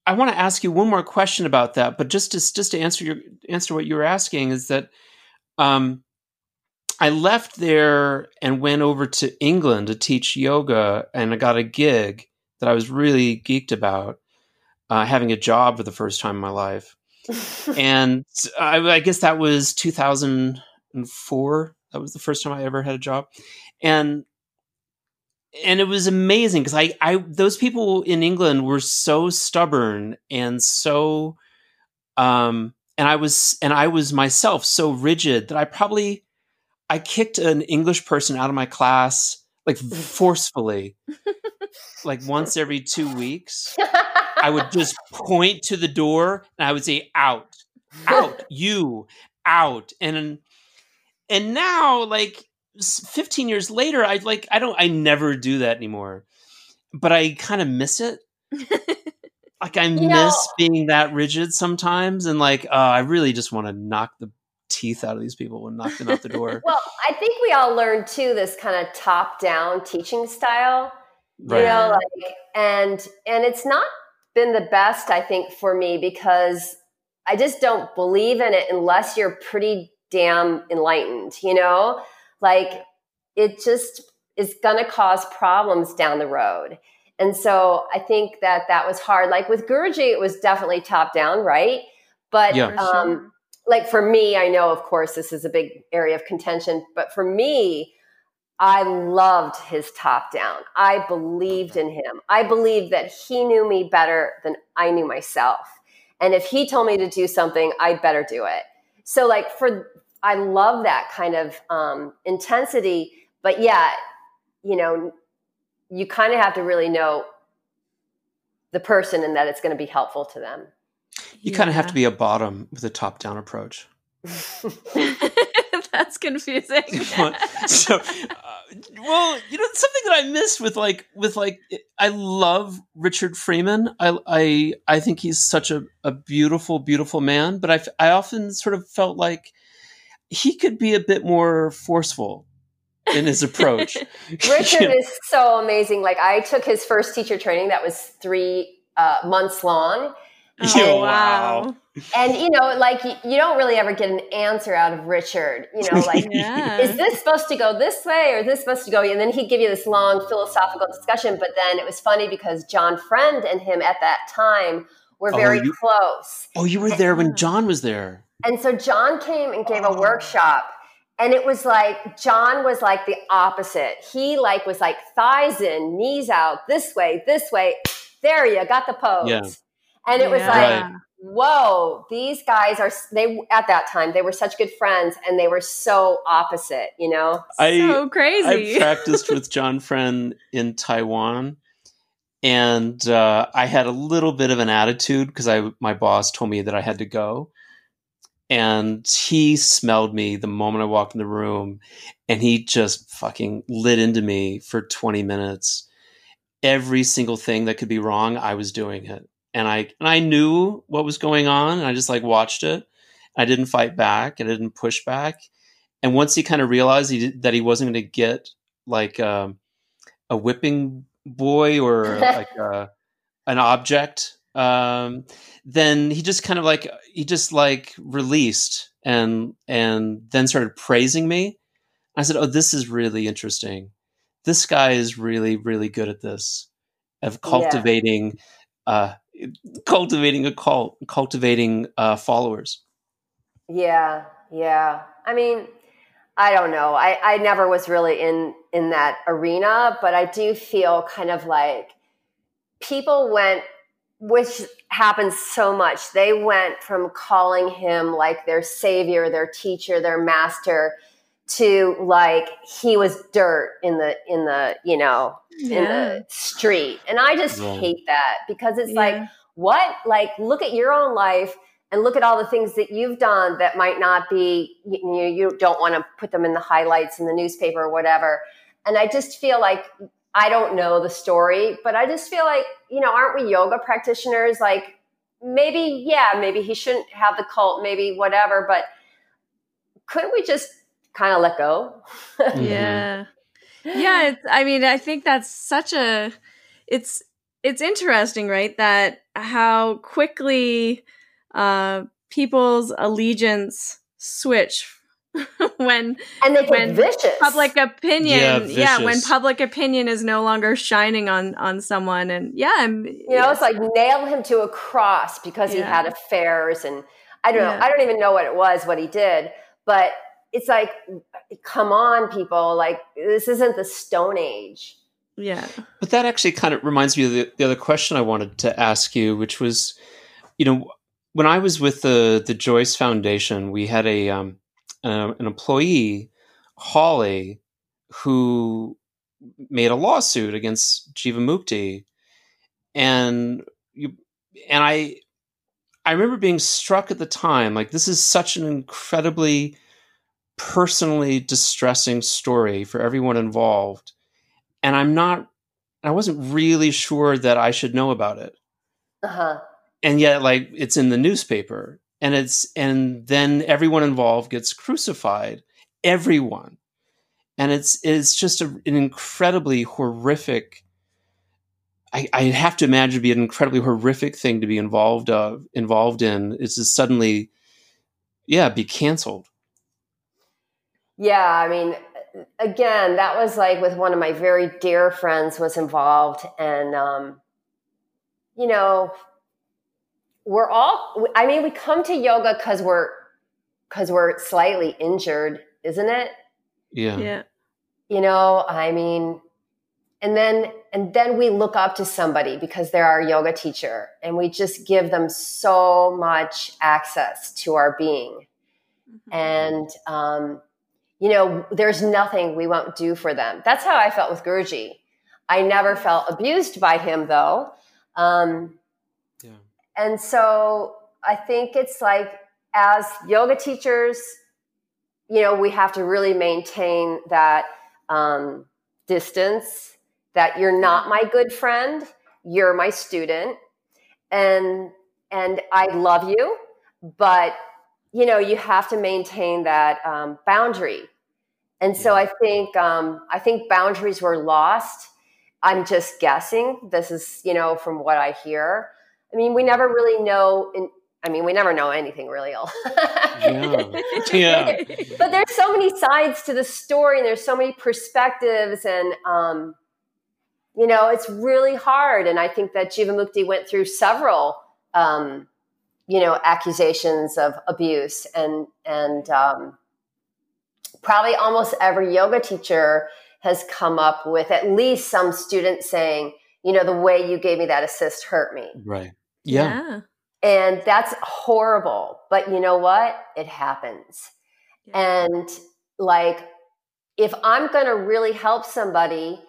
I want to ask you one more question about that, but just to answer what you were asking is that I left there and went over to England to teach yoga, and I got a gig that I was really geeked about, having a job for the first time in my life. And I guess that was 2004. That was the first time I ever had a job. And it was amazing because I those people in England were so stubborn and so and I was myself so rigid that I kicked an English person out of my class, like forcefully, like once every 2 weeks. I would just point to the door and I would say, out, out, you, out. And now, like 15 years later, I never do that anymore, but I kind of miss it. Like I miss being that rigid sometimes. And like, I really just want to knock the teeth out of these people and knock them out the door. Well, I think we all learned too, this kind of top down teaching style, right. You know, like, and it's not been the best, I think, for me, because I just don't believe in it unless you're pretty damn enlightened, you know, like it just is going to cause problems down the road. And so I think that was hard. Like with Guruji, it was definitely top down. Right. But, like for me, I know, of course, this is a big area of contention, but for me, I loved his top down. I believed in him. I believed that he knew me better than I knew myself. And if he told me to do something, I better do it. So like I love that kind of intensity, but yeah, you know, you kind of have to really know the person and that it's going to be helpful to them. You kind of have to be a bottom with a top-down approach. That's confusing. Well, you know, something that I missed with I love Richard Freeman. I think he's such a beautiful, beautiful man. But I often sort of felt like he could be a bit more forceful in his approach. Richard is so amazing. Like I took his first teacher training that was 3 months long. Oh, wow. And, you know, like you don't really ever get an answer out of Richard, you know, like, is this supposed to go this way or is this supposed to go? And then he'd give you this long philosophical discussion. But then it was funny because John Friend and him at that time were very close. Oh, you were there when John was there. And so John came and gave a workshop. And it was like, John was like the opposite. He like was like thighs in, knees out, this way, there you got the pose. Yeah. And it was like, whoa, these guys at that time, they were such good friends and they were so opposite, you know? So crazy. I practiced with John Friend in Taiwan and I had a little bit of an attitude because my boss told me that I had to go. And he smelled me the moment I walked in the room and he just fucking lit into me for 20 minutes. Every single thing that could be wrong, I was doing it. And I knew what was going on and I just like watched it. I didn't fight back and I didn't push back. And once he kind of realized that he wasn't going to get like a whipping boy or like an object, then he just kind of like, released and then started praising me. I said, oh, this is really interesting. This guy is really, really good at this of cultivating, cultivating a cult, cultivating followers. Yeah. I mean, I don't know. I never was really in that arena, but I do feel kind of like people went, which happens so much. They went from calling him like their savior, their teacher, their master to like he was dirt in the you know in the street, and I just hate that because it's like what, like look at your own life and look at all the things that you've done that might not be you don't want to put them in the highlights in the newspaper or whatever. And I just feel like I don't know the story, but I just feel like, you know, aren't we yoga practitioners? Like maybe he shouldn't have the cult, maybe whatever, but couldn't we just kind of let go? Yeah. I mean, I think that's such it's interesting, right? That how quickly people's allegiance switch when vicious public opinion, when public opinion is no longer shining on someone, and it's like nail him to a cross because he had affairs, and I don't know, I don't even know what it was, what he did, but it's like, come on, people, like this isn't the Stone Age. Yeah. But that actually kind of reminds me of the other question I wanted to ask you, which was, you know, when I was with the Jois Foundation, we had a an employee, Holly, who made a lawsuit against Jivamukti, and I remember being struck at the time, like, this is such an incredibly personally distressing story for everyone involved, and I wasn't really sure that I should know about it. Uh-huh. And yet, like, it's in the newspaper. And then everyone involved gets crucified, everyone, and it's just an incredibly horrific. I have to imagine it'd be an incredibly horrific thing to be involved in. It's just suddenly, be canceled. Yeah, I mean, again, that was like with one of my very dear friends was involved, and you know. We're all, I mean, we come to yoga cause we're slightly injured, isn't it? Yeah. Yeah. You know, I mean, and then we look up to somebody because they're our yoga teacher, and we just give them so much access to our being. Mm-hmm. And, you know, there's nothing we won't do for them. That's how I felt with Guruji. I never felt abused by him though. And so I think it's like, as yoga teachers, you know, we have to really maintain that distance, that you're not my good friend, you're my student, and I love you, but, you know, you have to maintain that boundary. And so I think boundaries were lost. I'm just guessing. This is, you know, from what I hear. I mean, we never really know. We never know anything really. Yeah. But there's so many sides to the story, and there's so many perspectives, and you know, it's really hard. And I think that Jivamukti went through several, you know, accusations of abuse, and probably almost every yoga teacher has come up with at least some student saying, you know, the way you gave me that assist hurt me. Right. Yeah. And that's horrible. But you know what? It happens. Yeah. And like, if I'm going to really help somebody,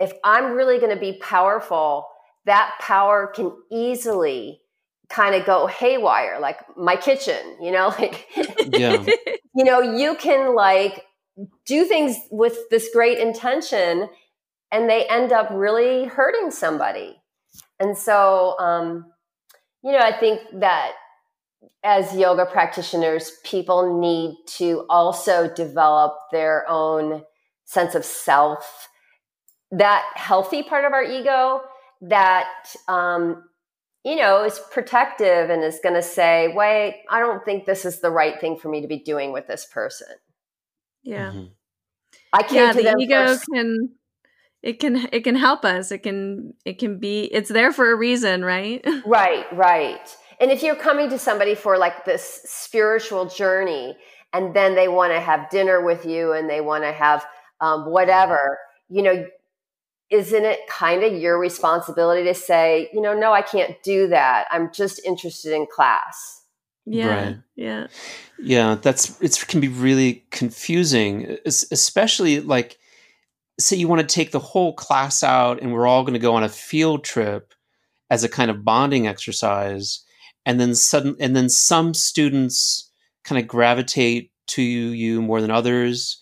if I'm really going to be powerful, that power can easily kind of go haywire, like my kitchen, you know, like, you know, you can like do things with this great intention, and they end up really hurting somebody. And so, you know, I think that as yoga practitioners, people need to also develop their own sense of self, that healthy part of our ego that, you know, is protective and is going to say, wait, I don't think this is the right thing for me to be doing with this person. Yeah. Mm-hmm. I came to them first. It can help us. It's there for a reason, right? Right. And if you're coming to somebody for like this spiritual journey, and then they want to have dinner with you, and they want to have whatever, you know, isn't it kind of your responsibility to say, you know, no, I can't do that. I'm just interested in class. Yeah. Right. Yeah. Yeah. It can be really confusing, especially like, say you want to take the whole class out and we're all going to go on a field trip as a kind of bonding exercise. And then some students kind of gravitate to you more than others.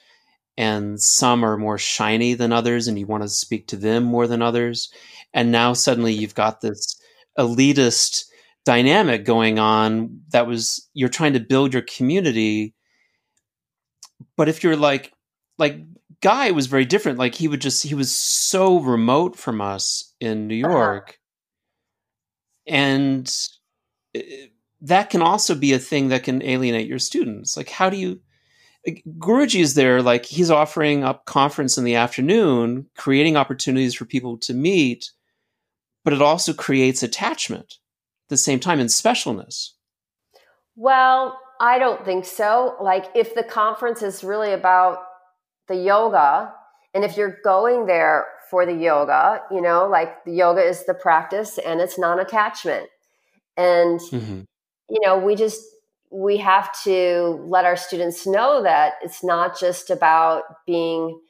And some are more shiny than others, and you want to speak to them more than others. And now suddenly you've got this elitist dynamic going on that was, you're trying to build your community. But if you're like Guy was very different. Like he was so remote from us in New York. Uh-huh. And that can also be a thing that can alienate your students. Like, how do you, Guruji is there, like he's offering up conference in the afternoon, creating opportunities for people to meet, but it also creates attachment at the same time and specialness. Well, I don't think so. Like if the conference is really about the yoga, and if you're going there for the yoga, you know, like the yoga is the practice and it's non-attachment. And, you know, we have to let our students know that it's not just about being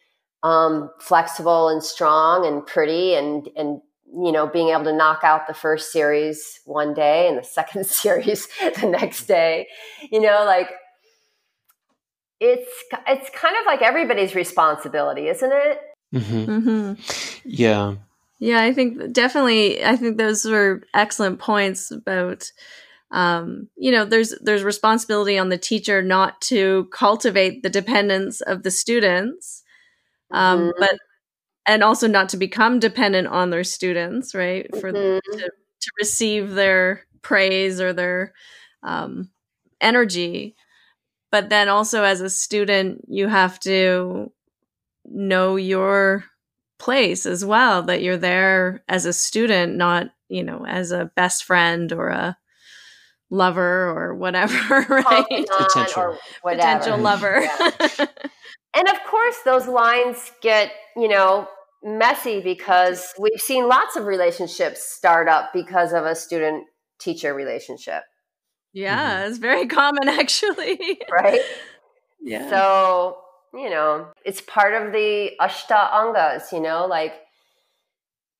flexible and strong and pretty and, you know, being able to knock out the first series one day and the second series the next day, you know, like it's kind of like everybody's responsibility, isn't it? Mm-hmm. Mm-hmm. Yeah. Yeah. I think those were excellent points about, you know, there's responsibility on the teacher not to cultivate the dependence of the students, but, and also not to become dependent on their students, right? For them to receive their praise or their energy. But then also as a student, you have to know your place as well, that you're there as a student, not, you know, as a best friend or a lover or whatever, right? Potential lover. Yeah. And of course, those lines get, you know, messy because we've seen lots of relationships start up because of a student-teacher relationship. Yeah, it's very common, actually. Right? Yeah. So, you know, it's part of the Ashtangas, you know, like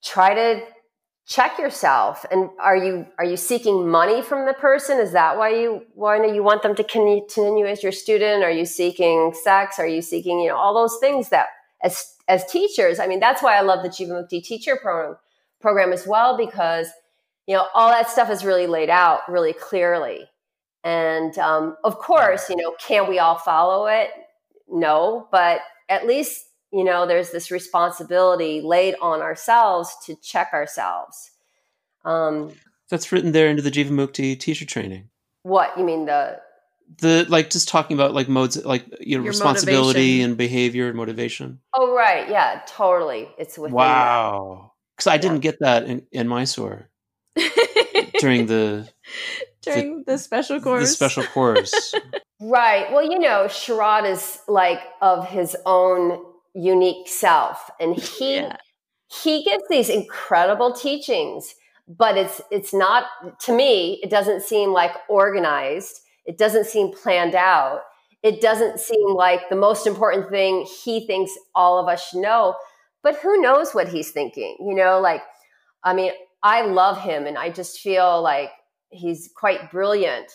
try to check yourself. And are you seeking money from the person? Is that why you want them to continue as your student? Are you seeking sex? Are you seeking, you know, all those things that as teachers, I mean, that's why I love the Jivamukti teacher program as well, because, you know, all that stuff is really laid out really clearly. And of course, you know, can we all follow it? No, but at least, you know, there's this responsibility laid on ourselves to check ourselves. That's written there into the Jivamukti teacher training. What you mean the like just talking about like modes, like, you know, your responsibility motivation and behavior and motivation. Oh right, yeah, totally. It's within. Wow, because I didn't get that in Mysore during the special course. The special course. Right. Well, you know, Sherrod is like of his own unique self, and he gives these incredible teachings, but it's not, to me, it doesn't seem like organized. It doesn't seem planned out. It doesn't seem like the most important thing he thinks all of us should know, but who knows what he's thinking, you know, like, I mean, I love him and I just feel like he's quite brilliant.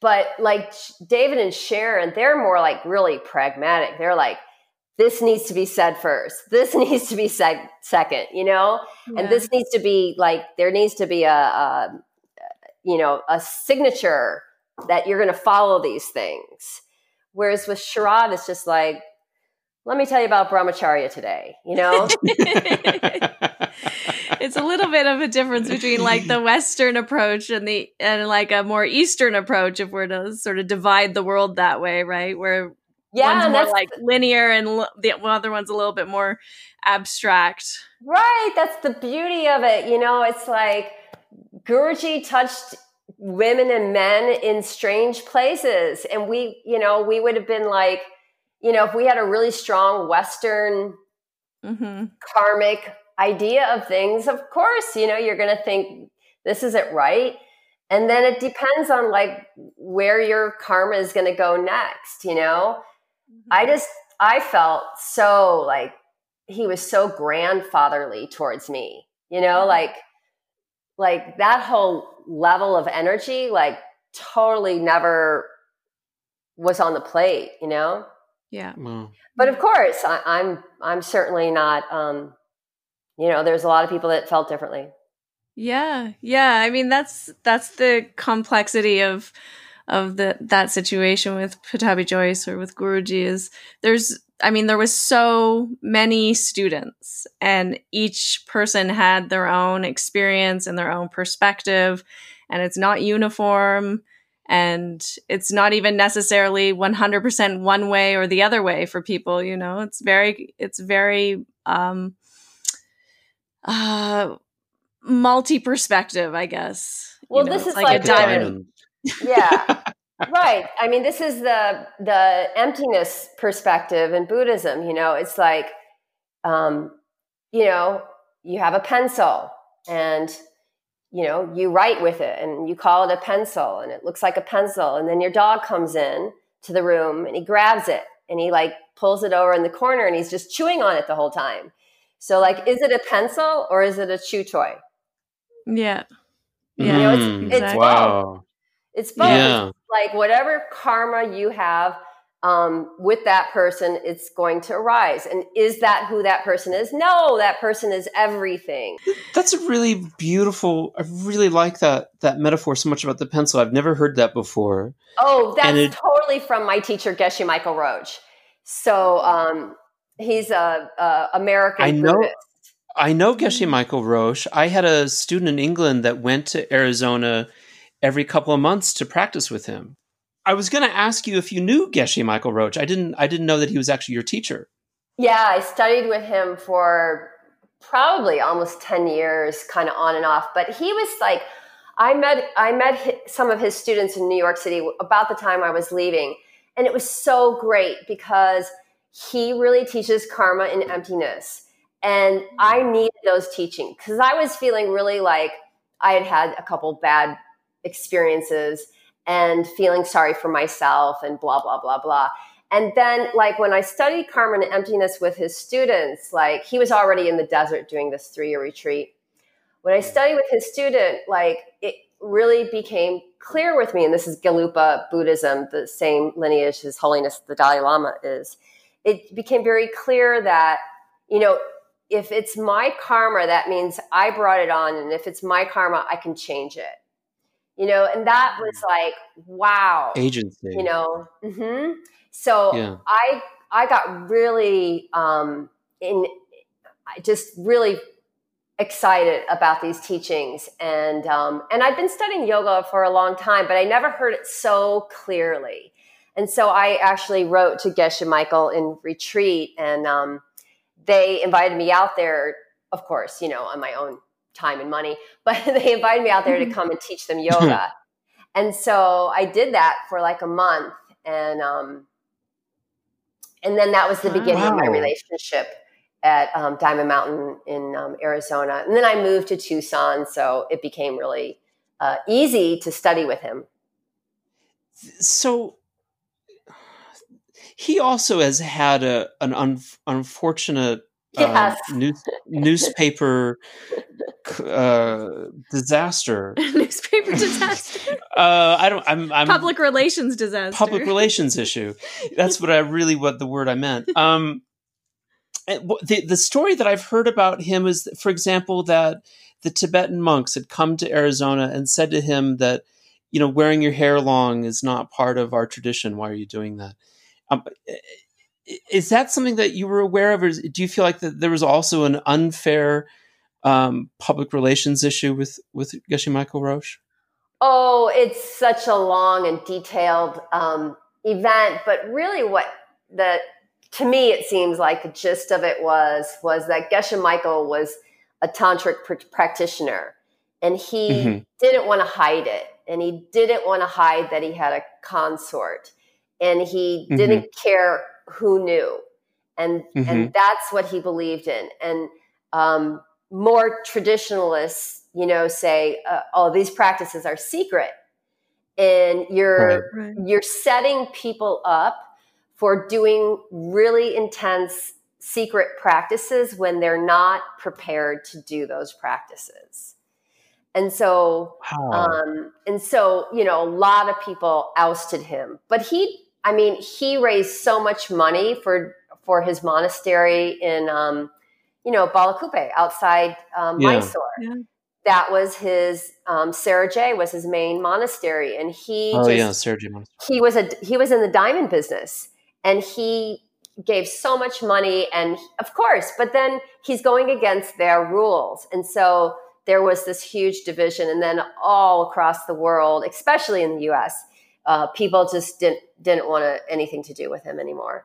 But like David and Sharon, they're more like really pragmatic. They're like, this needs to be said first. This needs to be said second, you know? Yeah. And this needs to be like, there needs to be a signature that you're going to follow these things. Whereas with Sherrod, it's just like, let me tell you about brahmacharya today, you know? It's a little bit of a difference between like the Western approach and like a more Eastern approach, if we're to sort of divide the world that way, right? Where one's more like linear and the other one's a little bit more abstract. Right. That's the beauty of it. You know, it's like Guruji touched women and men in strange places. And we, you know, we would have been like, you know, if we had a really strong Western karmic idea of things, of course, you know, you're going to think this isn't right. And then it depends on like where your karma is going to go next, you know? I felt so like he was so grandfatherly towards me, you know, like that whole level of energy, like totally never was on the plate, you know? Yeah. Mm. But of course, I'm certainly not, you know, there's a lot of people that felt differently. Yeah. Yeah. I mean, that's the complexity of that situation with Pattabhi Jois or with Guruji is there was so many students and each person had their own experience and their own perspective and it's not uniform. And it's not even necessarily 100% one way or the other way for people, you know. It's very multi-perspective, I guess. Well, you know, this is like a diamond. Yeah. Right. I mean, this is the emptiness perspective in Buddhism, you know. It's like, you know, you have a pencil and, you know, you write with it and you call it a pencil and it looks like a pencil. And then your dog comes in to the room and he grabs it and he like pulls it over in the corner and he's just chewing on it the whole time. So like, is it a pencil or is it a chew toy? Yeah. Yeah. You know, it's wow. Both. It's both. Yeah. It's like whatever karma you have with that person, it's going to arise. And is that who that person is? No, that person is everything. That's really beautiful. I really like that metaphor so much about the pencil. I've never heard that before. Oh, that's totally from my teacher, Geshe Michael Roach. So he's a American Buddhist. I know Geshe Michael Roach. I had a student in England that went to Arizona every couple of months to practice with him. I was going to ask you if you knew Geshe Michael Roach. I didn't know that he was actually your teacher. Yeah, I studied with him for probably almost 10 years, kind of on and off. But he was like, I met some of his students in New York City about the time I was leaving. And it was so great because he really teaches karma and emptiness. And I needed those teachings because I was feeling really like I had a couple bad experiences and feeling sorry for myself and blah, blah, blah, blah. And then like when I studied karma and emptiness with his students, like he was already in the desert doing this 3-year retreat. When I studied with his student, like it really became clear with me, and this is Galupa Buddhism, the same lineage His Holiness the Dalai Lama is. It became very clear that, you know, if it's my karma, that means I brought it on. And if it's my karma, I can change it. You know, and that was like, wow. Agency. You know, mm-hmm. So yeah. I got really just really excited about these teachings. And I've been studying yoga for a long time, but I never heard it so clearly. And so I actually wrote to Geshe Michael in retreat, and they invited me out there, of course, you know, on my own time and money, but they invited me out there to come and teach them yoga. And so I did that for like a month. And then that was the beginning of my relationship at Diamond Mountain in Arizona. And then I moved to Tucson. So it became really easy to study with him. So he also has had an unfortunate yes. Newspaper disaster. Newspaper disaster. I'm public relations disaster. Public relations issue. That's what the word I meant. The story that I've heard about him is, for example, that the Tibetan monks had come to Arizona and said to him that, you know, wearing your hair long is not part of our tradition. Why are you doing that? Is that something that you were aware of, or do you feel like that there was also an unfair public relations issue with Geshe Michael Roach? Oh, it's such a long and detailed event, but really to me it seems like the gist of it was that Geshe Michael was a tantric practitioner, and he didn't want to hide it, and he didn't want to hide that he had a consort, and he didn't care who knew. And that's what he believed in. And more traditionalists, you know, say, oh, these practices are secret. And you're setting people up for doing really intense secret practices when they're not prepared to do those practices. And so, you know, a lot of people ousted him, but he raised so much money for his monastery in, you know, Balakuppe outside Mysore. Yeah. That was his Sera Jey was his main monastery, and Sera Jey monastery. He was in the diamond business, and he gave so much money, and of course, but then he's going against their rules, and so there was this huge division, and then all across the world, especially in the U.S., people just didn't want anything to do with him anymore.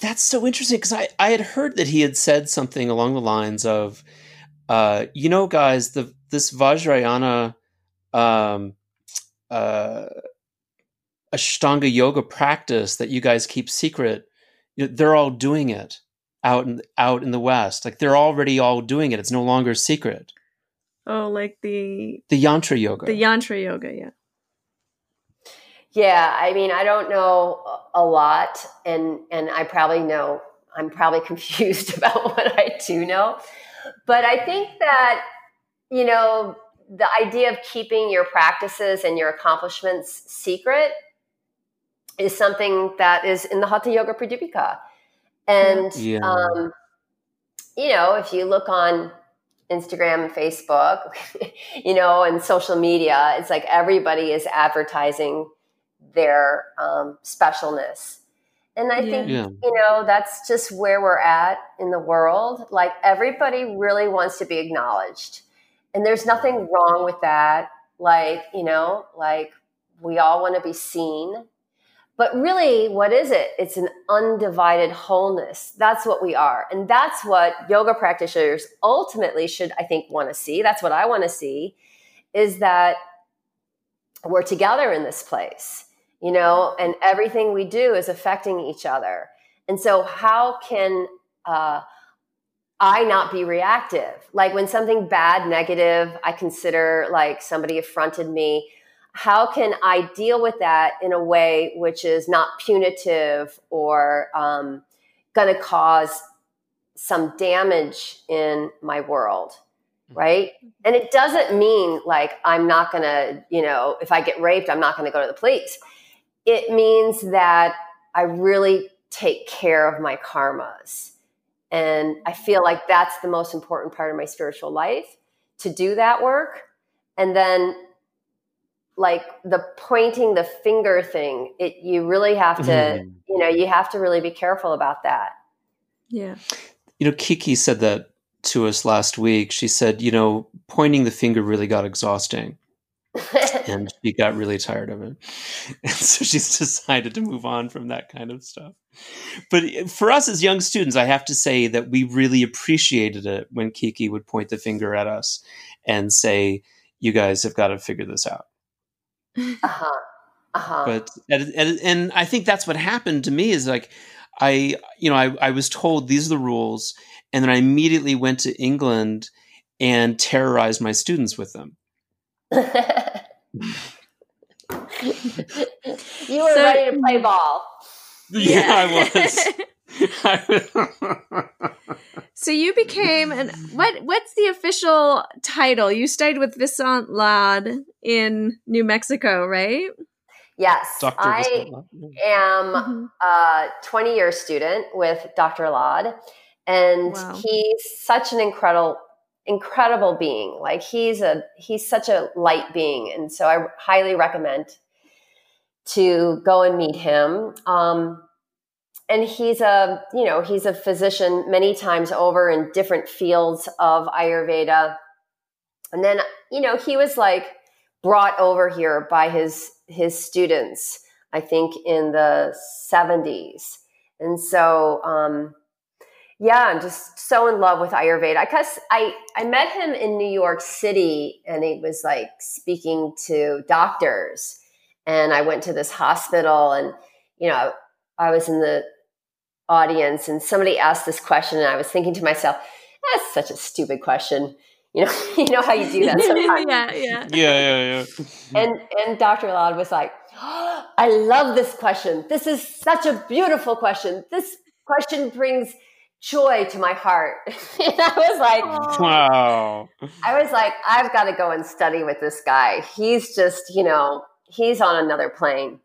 That's so interesting, because I had heard that he had said something along the lines of, you know, guys, this Vajrayana Ashtanga yoga practice that you guys keep secret, they're all doing it out in the West. Like, they're already all doing it. It's no longer secret. Oh, like the Yantra yoga. The Yantra yoga, yeah. Yeah, I mean, I don't know a lot, and I'm probably confused about what I do know. But I think that, the idea of keeping your practices and your accomplishments secret is something that is in the Hatha Yoga Pradipika. And, yeah. If you look on Instagram and Facebook, and social media, it's like everybody is advertising their specialness. And I think, that's just where we're at in the world. Like, everybody really wants to be acknowledged. And there's nothing wrong with that. Like, we all want to be seen. But really, what is it? It's an undivided wholeness. That's what we are. And that's what yoga practitioners ultimately should, I think, want to see. That's what I want to see, is that we're together in this place, and everything we do is affecting each other. And so how can I not be reactive? Like, when something bad, negative, I consider, like, somebody affronted me, how can I deal with that in a way which is not punitive or going to cause some damage in my world? Right. And it doesn't mean, like, I'm not going to, if I get raped, I'm not going to go to the police. It means that I really take care of my karmas. And I feel like that's the most important part of my spiritual life, to do that work. And then, like, the pointing the finger thing, you really have to, you have to really be careful about that. Yeah. Kiki said that to us last week. She said, pointing the finger really got exhausting and she got really tired of it. And so she's decided to move on from that kind of stuff. But for us as young students, I have to say that we really appreciated it when Kiki would point the finger at us and say, you guys have got to figure this out. Uh-huh. Uh-huh. But, and I think that's what happened to me, is like, I was told these are the rules. And then I immediately went to England and terrorized my students with them. You were ready to play ball. Yeah, I was. So you became what's the official title? You studied with Vasant Lad in New Mexico, right? Yes. I am a 20-year student with Dr. Lad. And wow. He's such an incredible being. Like, he's such a light being. And so I highly recommend to go and meet him. And he's a physician many times over in different fields of Ayurveda. And then, he was, like, brought over here by his students, I think, in the 70s. And so, yeah, I'm just so in love with Ayurveda. I guess I met him in New York City, and he was, like, speaking to doctors, and I went to this hospital, and, I was in the audience, and somebody asked this question, and I was thinking to myself, that's such a stupid question. You know how you do that sometimes. Yeah. And Dr. Lad was like, oh, I love this question. This is such a beautiful question. This question brings joy to my heart. And I was like, wow. I've got to go and study with this guy. He's just, he's on another plane.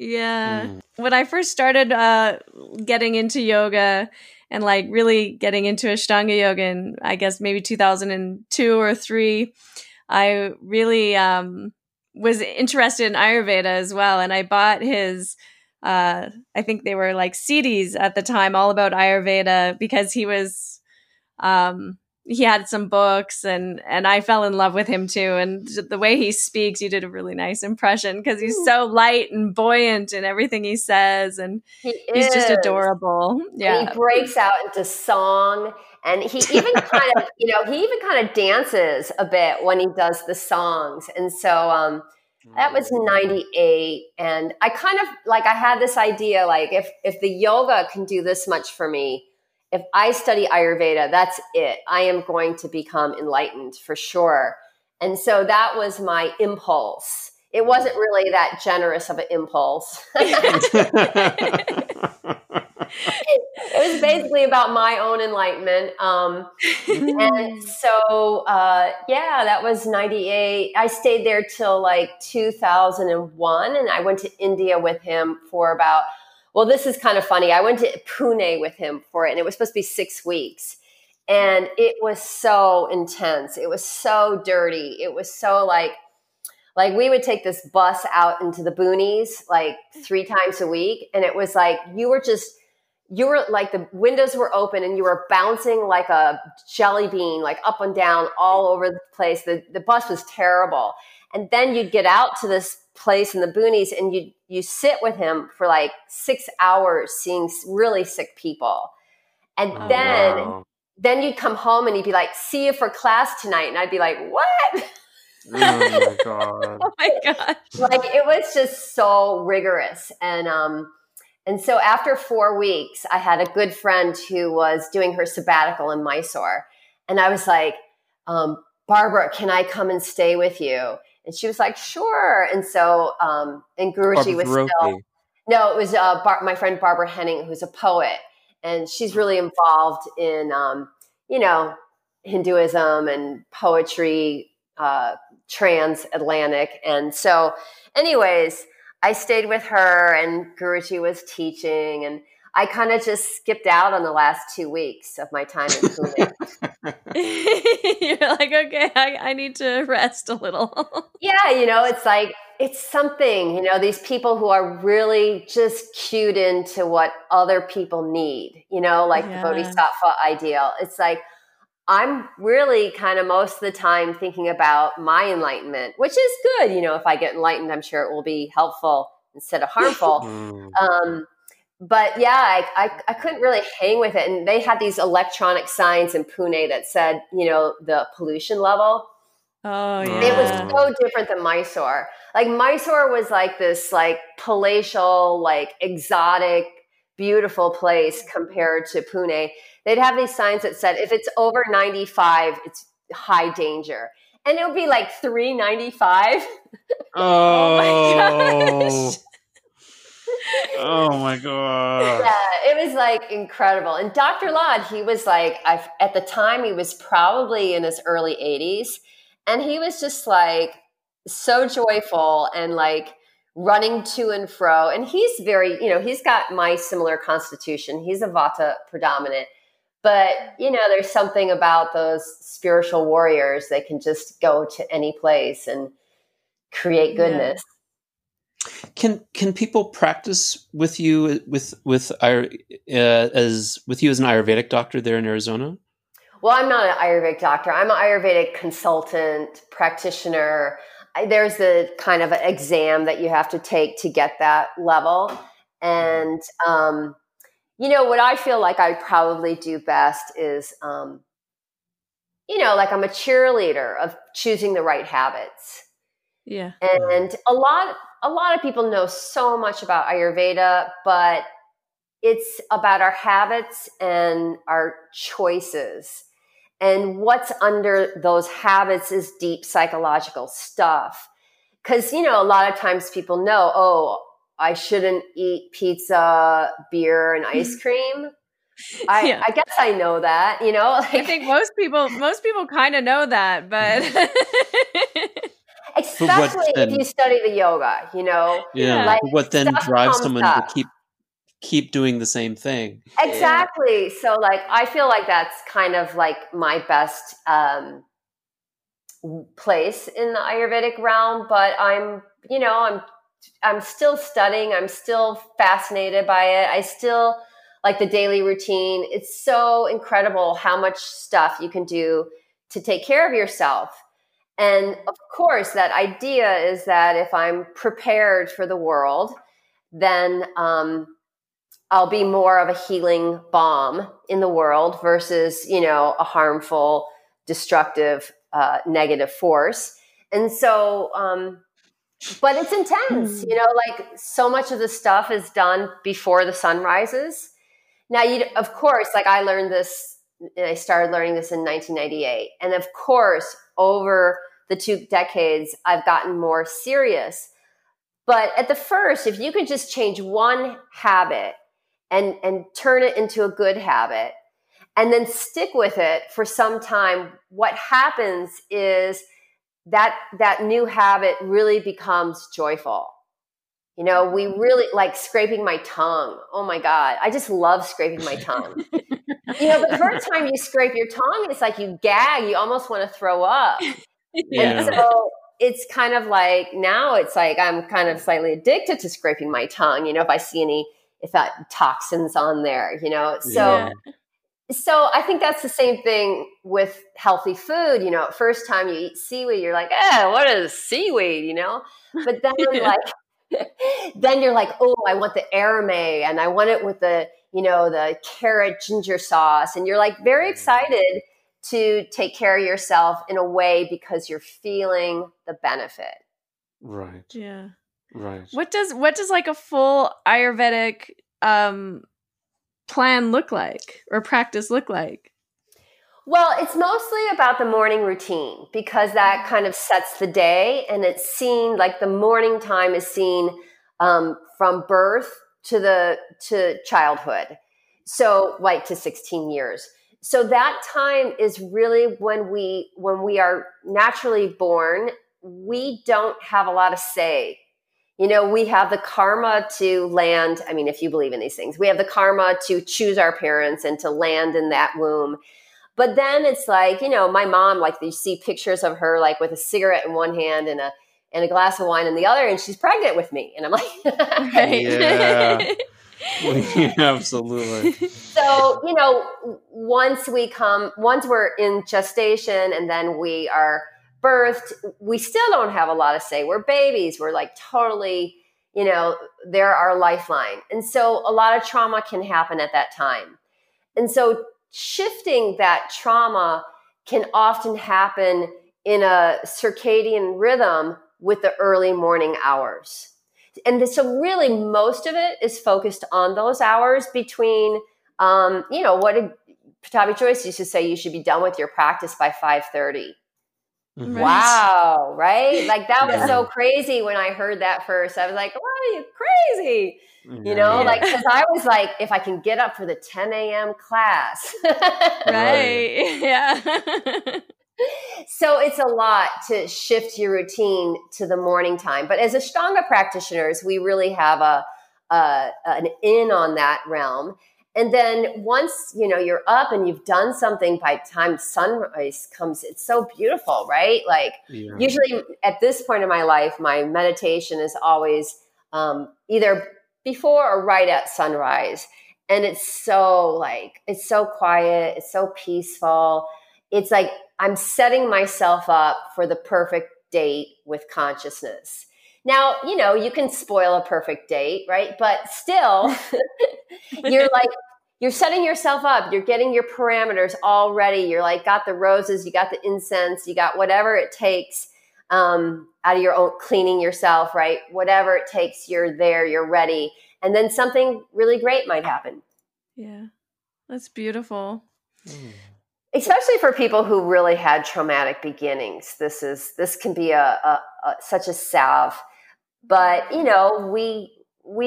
Yeah. Mm. When I first started getting into yoga and, like, really getting into Ashtanga yoga in, I guess, maybe 2002 or 3, I really was interested in Ayurveda as well. And I bought his I think they were, like, CDs at the time, all about Ayurveda, because he was he had some books, and I fell in love with him too. And the way he speaks, you did a really nice impression because he's so light and buoyant in everything he says. And he's just adorable. Yeah. And he breaks out into song, and he even kind of, you know, he even kind of dances a bit when he does the songs. And so, that was 98. And I kind of like, I had this idea, like if the yoga can do this much for me, if I study Ayurveda, that's it. I am going to become enlightened for sure. And so that was my impulse. It wasn't really that generous of an impulse. It was basically about my own enlightenment. And so, yeah, that was 98. I stayed there till like 2001. And I went to India with him for about, well, this is kind of funny. I went to Pune with him for it, and it was supposed to be 6 weeks. And it was so intense. It was so dirty. It was so like we would take this bus out into the boonies like 3 times a week. And it was like, you were like the windows were open and you were bouncing like a jelly bean, like up and down all over the place. The bus was terrible. And then you'd get out to this place in the boonies and you sit with him for like 6 hours seeing really sick people. And then you'd come home and he'd be like, see you for class tonight. And I'd be like, what? Oh my God. Oh my gosh. Like it was just so rigorous. And so after 4 weeks, I had a good friend who was doing her sabbatical in Mysore. And I was like, Barbara, can I come and stay with you? And she was like, sure. And so, and Guruji was still, no, it was my friend Barbara Henning, who's a poet, and she's really involved in, you know, Hinduism and poetry, transatlantic. And so anyways, I stayed with her and Guruji was teaching, and I kind of just skipped out on the last 2 weeks of my time in Pune. You're like, okay, I need to rest a little. Yeah, you know, it's like, it's something, you know, these people who are really just cued into what other people need, you know, like the Bodhisattva ideal. It's like, I'm really kind of most of the time thinking about my enlightenment, which is good. You know, if I get enlightened, I'm sure it will be helpful instead of harmful. But yeah, I couldn't really hang with it. And they had these electronic signs in Pune that said, you know, the pollution level. Oh yeah. It was so different than Mysore. Like Mysore was like this like palatial, like exotic, beautiful place compared to Pune. They'd have these signs that said, if it's over 95, it's high danger. And it would be like 395. Oh, oh my gosh. Oh my God. Yeah, it was like incredible. And Dr. Lad, he was like, at the time he was probably in his early 80s, and he was just like so joyful and like running to and fro. And he's very, you know, he's got my similar constitution. He's a Vata predominant, but you know, there's something about those spiritual warriors. They can just go to any place and create goodness. Yeah. Can people practice with you as an Ayurvedic doctor there in Arizona? Well, I'm not an Ayurvedic doctor. I'm an Ayurvedic consultant practitioner. There's the kind of an exam that you have to take to get that level, and you know what I feel like I probably do best is you know, like I'm a cheerleader of choosing the right habits. Yeah, and a lot of people know so much about Ayurveda, but it's about our habits and our choices. And what's under those habits is deep psychological stuff. Because, you know, a lot of times people know, oh, I shouldn't eat pizza, beer, and ice cream. I guess I know that, you know. Like, I think most people kind of know that, but... Especially if you study the yoga, you know. Yeah. Like what then drives someone to keep doing the same thing? Exactly. So, like, I feel like that's kind of like my best place in the Ayurvedic realm. But I'm, you know, I'm still studying. I'm still fascinated by it. I still like the daily routine. It's so incredible how much stuff you can do to take care of yourself. And of course, that idea is that if I'm prepared for the world, then I'll be more of a healing balm in the world versus, you know, a harmful, destructive, negative force. And so, but it's intense, you know, like so much of the stuff is done before the sun rises. Now, you, of course, like I learned this, and I started learning this in 1998. And of course, over the 2 decades, I've gotten more serious. But at the first, if you could just change one habit and turn it into a good habit and then stick with it for some time, what happens is that new habit really becomes joyful. You know, we really like scraping my tongue. Oh my God. I just love scraping my tongue. You know, the first time you scrape your tongue, it's like you gag, you almost want to throw up. Yeah. And so it's kind of like, now it's like, I'm kind of slightly addicted to scraping my tongue. You know, if I see any, if that toxins on there, you know, so, yeah. So I think that's the same thing with healthy food. You know, first time you eat seaweed, you're like, eh, what is seaweed, you know? But then yeah. like, then you're like, oh, I want the edamame and I want it with the, you know, the carrot ginger sauce. And you're like very excited to take care of yourself in a way because you're feeling the benefit. Right. Yeah. Right. What does like a full Ayurvedic, plan look like or practice look like? Well, it's mostly about the morning routine because that kind of sets the day, and it's seen like the morning time is seen from birth to childhood, so like to 16 years. So that time is really when we are naturally born, we don't have a lot of say. You know, we have the karma to land. I mean, if you believe in these things, we have the karma to choose our parents and to land in that womb. But then it's like, you know, my mom, like you see pictures of her, like with a cigarette in one hand and a glass of wine in the other, and she's pregnant with me. And I'm like, right. Yeah. Yeah, absolutely. So, you know, once we're in gestation and then we are birthed, we still don't have a lot of say. We're babies. We're like totally, you know, they're our lifeline. And so a lot of trauma can happen at that time. And so shifting that trauma can often happen in a circadian rhythm with the early morning hours. And so really most of it is focused on those hours between, you know, what did Pattabhi Jois used to say, you should be done with your practice by 5:30. Right. Wow. Right. Like that was so crazy when I heard that first. I was like, what are you crazy? You know, like, cause I was like, if I can get up for the 10 a.m. class. Right. Yeah. So it's a lot to shift your routine to the morning time. But as Ashtanga practitioners, we really have an in on that realm. And then once, you know, you're up and you've done something, by the time sunrise comes, it's so beautiful, right? Like usually at this point in my life, my meditation is always either before or right at sunrise. And it's so quiet. It's so peaceful. It's like I'm setting myself up for the perfect date with consciousness. Now, you know, you can spoil a perfect date, right? But still, you're like, you're setting yourself up. You're getting your parameters already. You're like, got the roses, you got the incense, you got whatever it takes out of your own cleaning yourself, right? Whatever it takes, you're there, you're ready. And then something really great might happen. Yeah, that's beautiful. Mm. Especially for people who really had traumatic beginnings. This can be such a salve, but you know, we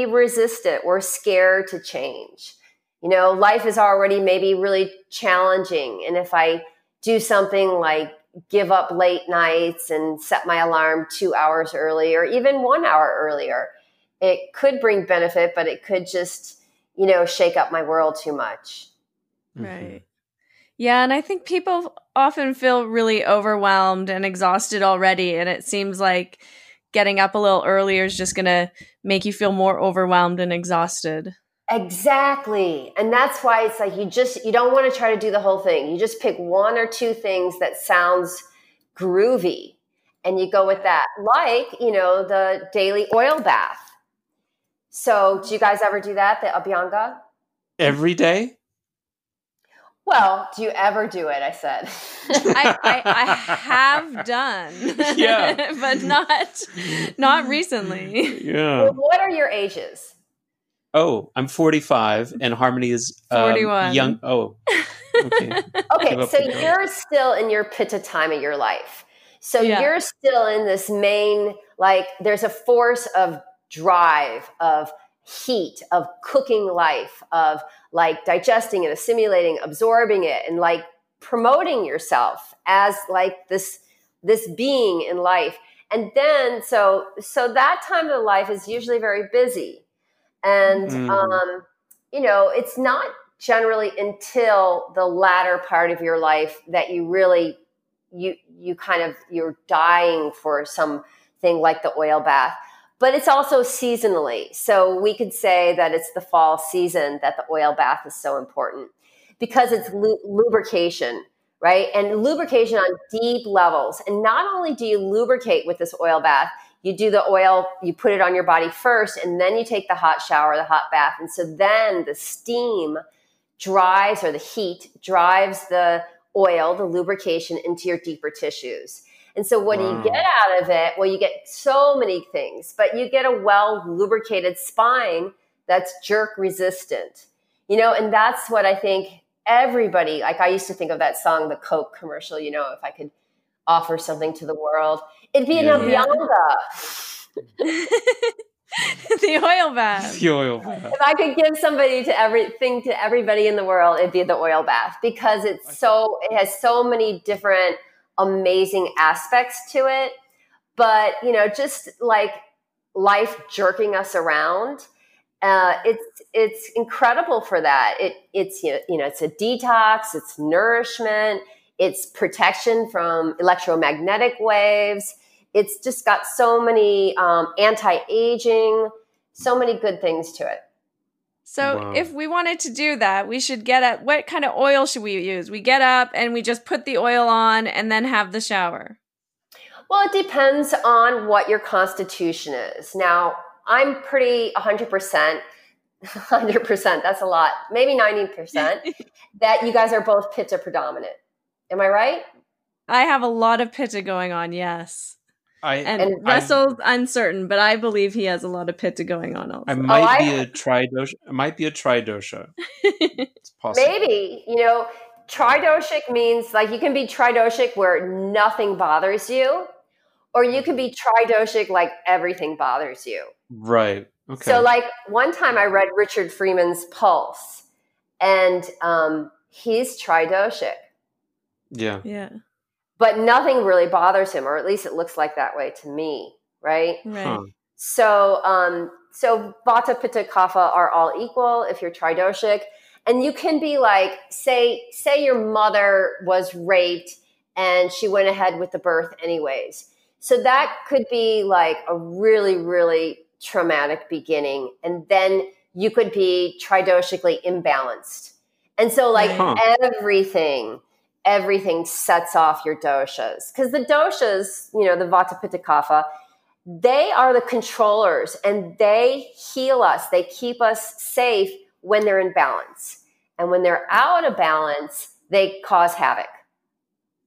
resist it. We're scared to change. You know, life is already maybe really challenging. And if I do something like give up late nights and set my alarm 2 hours early, or even 1 hour earlier, it could bring benefit, but it could just, you know, shake up my world too much. Right. Yeah, and I think people often feel really overwhelmed and exhausted already, and it seems like getting up a little earlier is just going to make you feel more overwhelmed and exhausted. Exactly. And that's why it's like, you don't want to try to do the whole thing. You just pick one or two things that sounds groovy and you go with that. Like, you know, the daily oil bath. So do you guys ever do that? The Abhyanga? Every day? Well, do you ever do it? I said. I have done. Yeah. But not recently. Yeah. Well, what are your ages? Oh, I'm 45 and Harmony is 41. Young. Oh, okay. Okay, so you're still in your pitta time of your life. So you're still in this main, like there's a force of drive, of heat, of cooking life, of like digesting and assimilating, absorbing it and like promoting yourself as like this being in life. And then, so that time of life is usually very busy. And, you know, it's not generally until the latter part of your life that you really, you're dying for something like the oil bath, but it's also seasonally. So we could say that it's the fall season that the oil bath is so important because it's lubrication, right? And lubrication on deep levels. And not only do you lubricate with this oil bath, you do the oil, you put it on your body first, and then you take the hot shower, the hot bath. And so then the steam drives, or the heat drives the oil, the lubrication into your deeper tissues. And so what do you get out of it? Well, you get so many things, but you get a well lubricated spine that's jerk resistant, you know, and that's what I think everybody, like I used to think of that song, the Coke commercial, you know, if I could offer something to the world, it'd be an Abhyanga. The oil bath. If I could give to everybody in the world, it'd be the oil bath because it has so many different amazing aspects to it. But, you know, just like life jerking us around, it's incredible for that. It's, you know, it's a detox, it's nourishment, it's protection from electromagnetic waves. It's just got so many anti-aging, so many good things to it. So if we wanted to do that, we should get up. What kind of oil should we use? We get up and we just put the oil on and then have the shower. Well, it depends on what your constitution is. Now, I'm pretty 100%, that's a lot, maybe 90%, that you guys are both pitta predominant. Am I right? I have a lot of pitta going on, yes. And Russell's uncertain, but I believe he has a lot of pitta going on also. I might be a tridosha. It's possible. Maybe. You know, tridoshic means like you can be tridoshic where nothing bothers you, or you can be tridoshic like everything bothers you. Right. Okay. So like one time I read Richard Freeman's Pulse, and he's tridoshic. Yeah. Yeah. But nothing really bothers him, or at least it looks like that way to me, right? Right. Huh. So Vata, Pitta, Kapha are all equal if you're tridoshic. And you can be like, say your mother was raped and she went ahead with the birth anyways. So that could be like a really, really traumatic beginning. And then you could be tridoshically imbalanced. And so like everything sets off your doshas. Because the doshas, you know, the Vata, Pitta, Kapha, they are the controllers and they heal us. They keep us safe when they're in balance. And when they're out of balance, they cause havoc.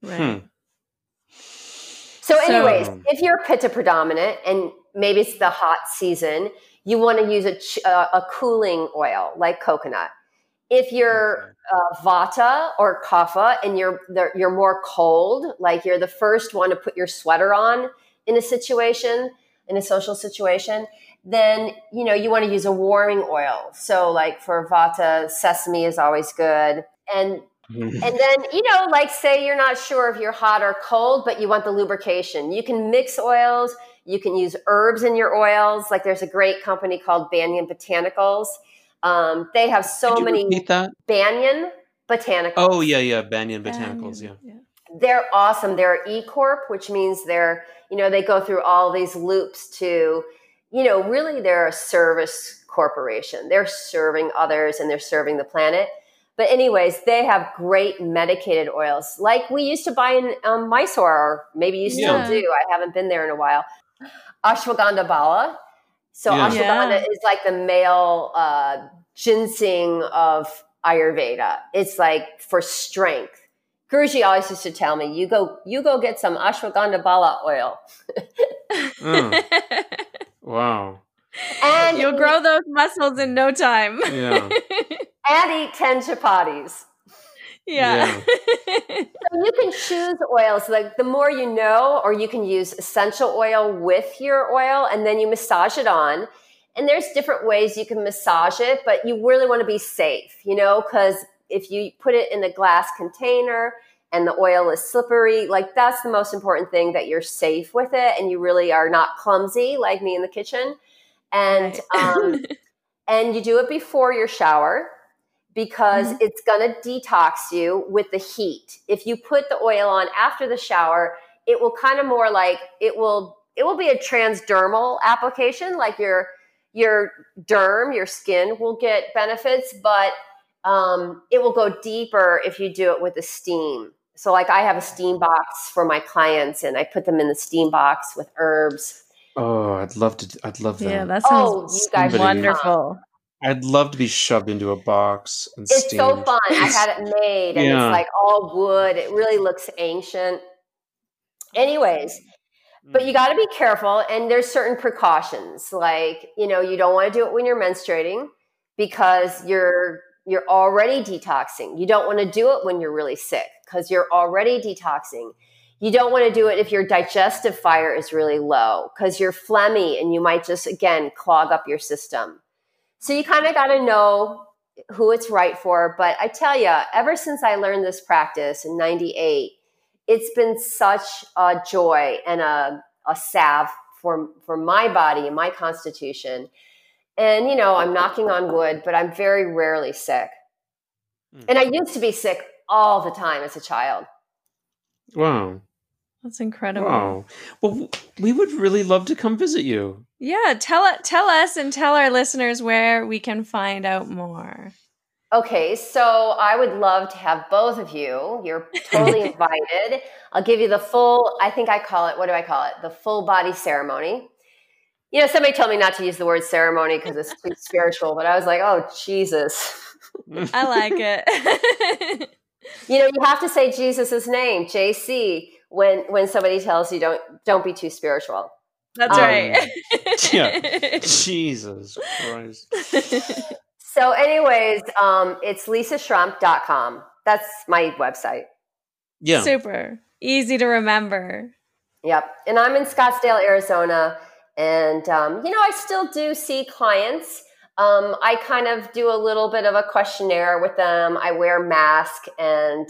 Right. Hmm. So anyways, if you're pitta predominant and maybe it's the hot season, you want to use a cooling oil like coconut. If you're Vata or Kapha and you're more cold, like you're the first one to put your sweater on in a situation, in a social situation, then, you know, you want to use a warming oil. So like for Vata, sesame is always good. And then, you know, like say you're not sure if you're hot or cold, but you want the lubrication. You can mix oils. You can use herbs in your oils. Like there's a great company called Banyan Botanicals. They have so many Banyan Botanicals. Oh yeah, Banyan Botanicals, yeah. They're awesome. They're E Corp, which means they're, you know, they go through all these loops to, you know, really they're a service corporation. They're serving others and they're serving the planet. But anyways, they have great medicated oils like we used to buy in Mysore, or maybe you still do. I haven't been there in a while. Ashwagandha bala. So ashwagandha is like the male ginseng of Ayurveda. It's like for strength. Guruji always used to tell me, you go get some ashwagandha bala oil. Wow. And you'll grow those muscles in no time. Yeah. And eat 10 chapatis. Yeah. So you can choose oils. Like the more you know, or you can use essential oil with your oil, and then you massage it on. And there's different ways you can massage it, but you really want to be safe, you know, because if you put it in a glass container and the oil is slippery, like that's the most important thing, that you're safe with it and you really are not clumsy like me in the kitchen. And and you do it before your shower, because it's going to detox you with the heat. If you put the oil on after the shower, it will kind of more like it will be a transdermal application, like your derm, your skin will get benefits, but it will go deeper if you do it with the steam. So like I have a steam box for my clients and I put them in the steam box with herbs. Oh, I'd love that. Yeah, that sounds wonderful. I'd love to be shoved into a box and steamed. It's so fun. I had it made and it's like all wood. It really looks ancient. Anyways, but you got to be careful, and there's certain precautions. Like, you know, you don't want to do it when you're menstruating because you're already detoxing. You don't want to do it when you're really sick because you're already detoxing. You don't want to do it if your digestive fire is really low because you're phlegmy and you might just, again, clog up your system. So you kind of got to know who it's right for. But I tell you, ever since I learned this practice in 98, it's been such a joy and a salve for my body and my constitution. And, you know, I'm knocking on wood, but I'm very rarely sick. And I used to be sick all the time as a child. Wow. That's incredible. Wow. Well, we would really love to come visit you. Yeah. Tell us and tell our listeners where we can find out more. Okay. So I would love to have both of you. You're totally invited. I'll give you the full, I think I call it, what do I call it? The full body ceremony. You know, somebody told me not to use the word ceremony because it's too spiritual, but I was like, oh, Jesus. I like it. You know, you have to say Jesus' name, JC, when somebody tells you don't be too spiritual. That's right. Yeah. Jesus Christ. So anyways, it's lisaschrempp.com. That's my website. Yeah. Super. Easy to remember. Yep. And I'm in Scottsdale, Arizona. And, you know, I still do see clients. I kind of do a little bit of a questionnaire with them. I wear a mask and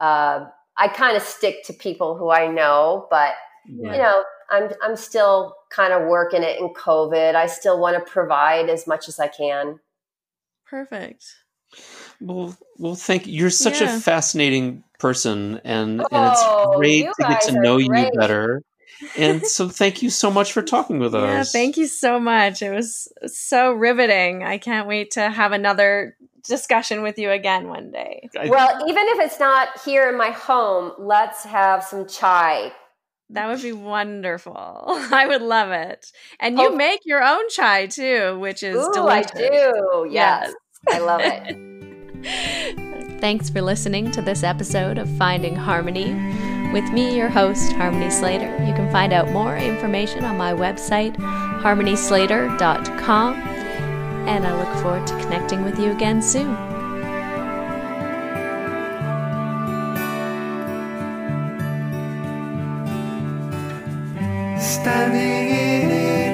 I kind of stick to people who I know. But, you know, I'm still kind of working it in COVID. I still want to provide as much as I can. Perfect. Well, thank you. You're such a fascinating person. And it's great to get to know you better. And so thank you so much for talking with us. Yeah, thank you so much. It was so riveting. I can't wait to have another discussion with you again one day. Well, even if it's not here in my home, let's have some chai. That would be wonderful. I would love it. And you make your own chai too, which is delicious. I do. Yes. I love it. Thanks for listening to this episode of Finding Harmony. With me, your host, Harmony Slater. You can find out more information on my website, harmonyslater.com. And I look forward to connecting with you again soon. Standing in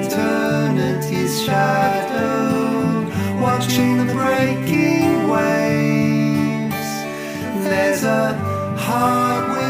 eternity's shadow, watching the breaking waves, there's a heart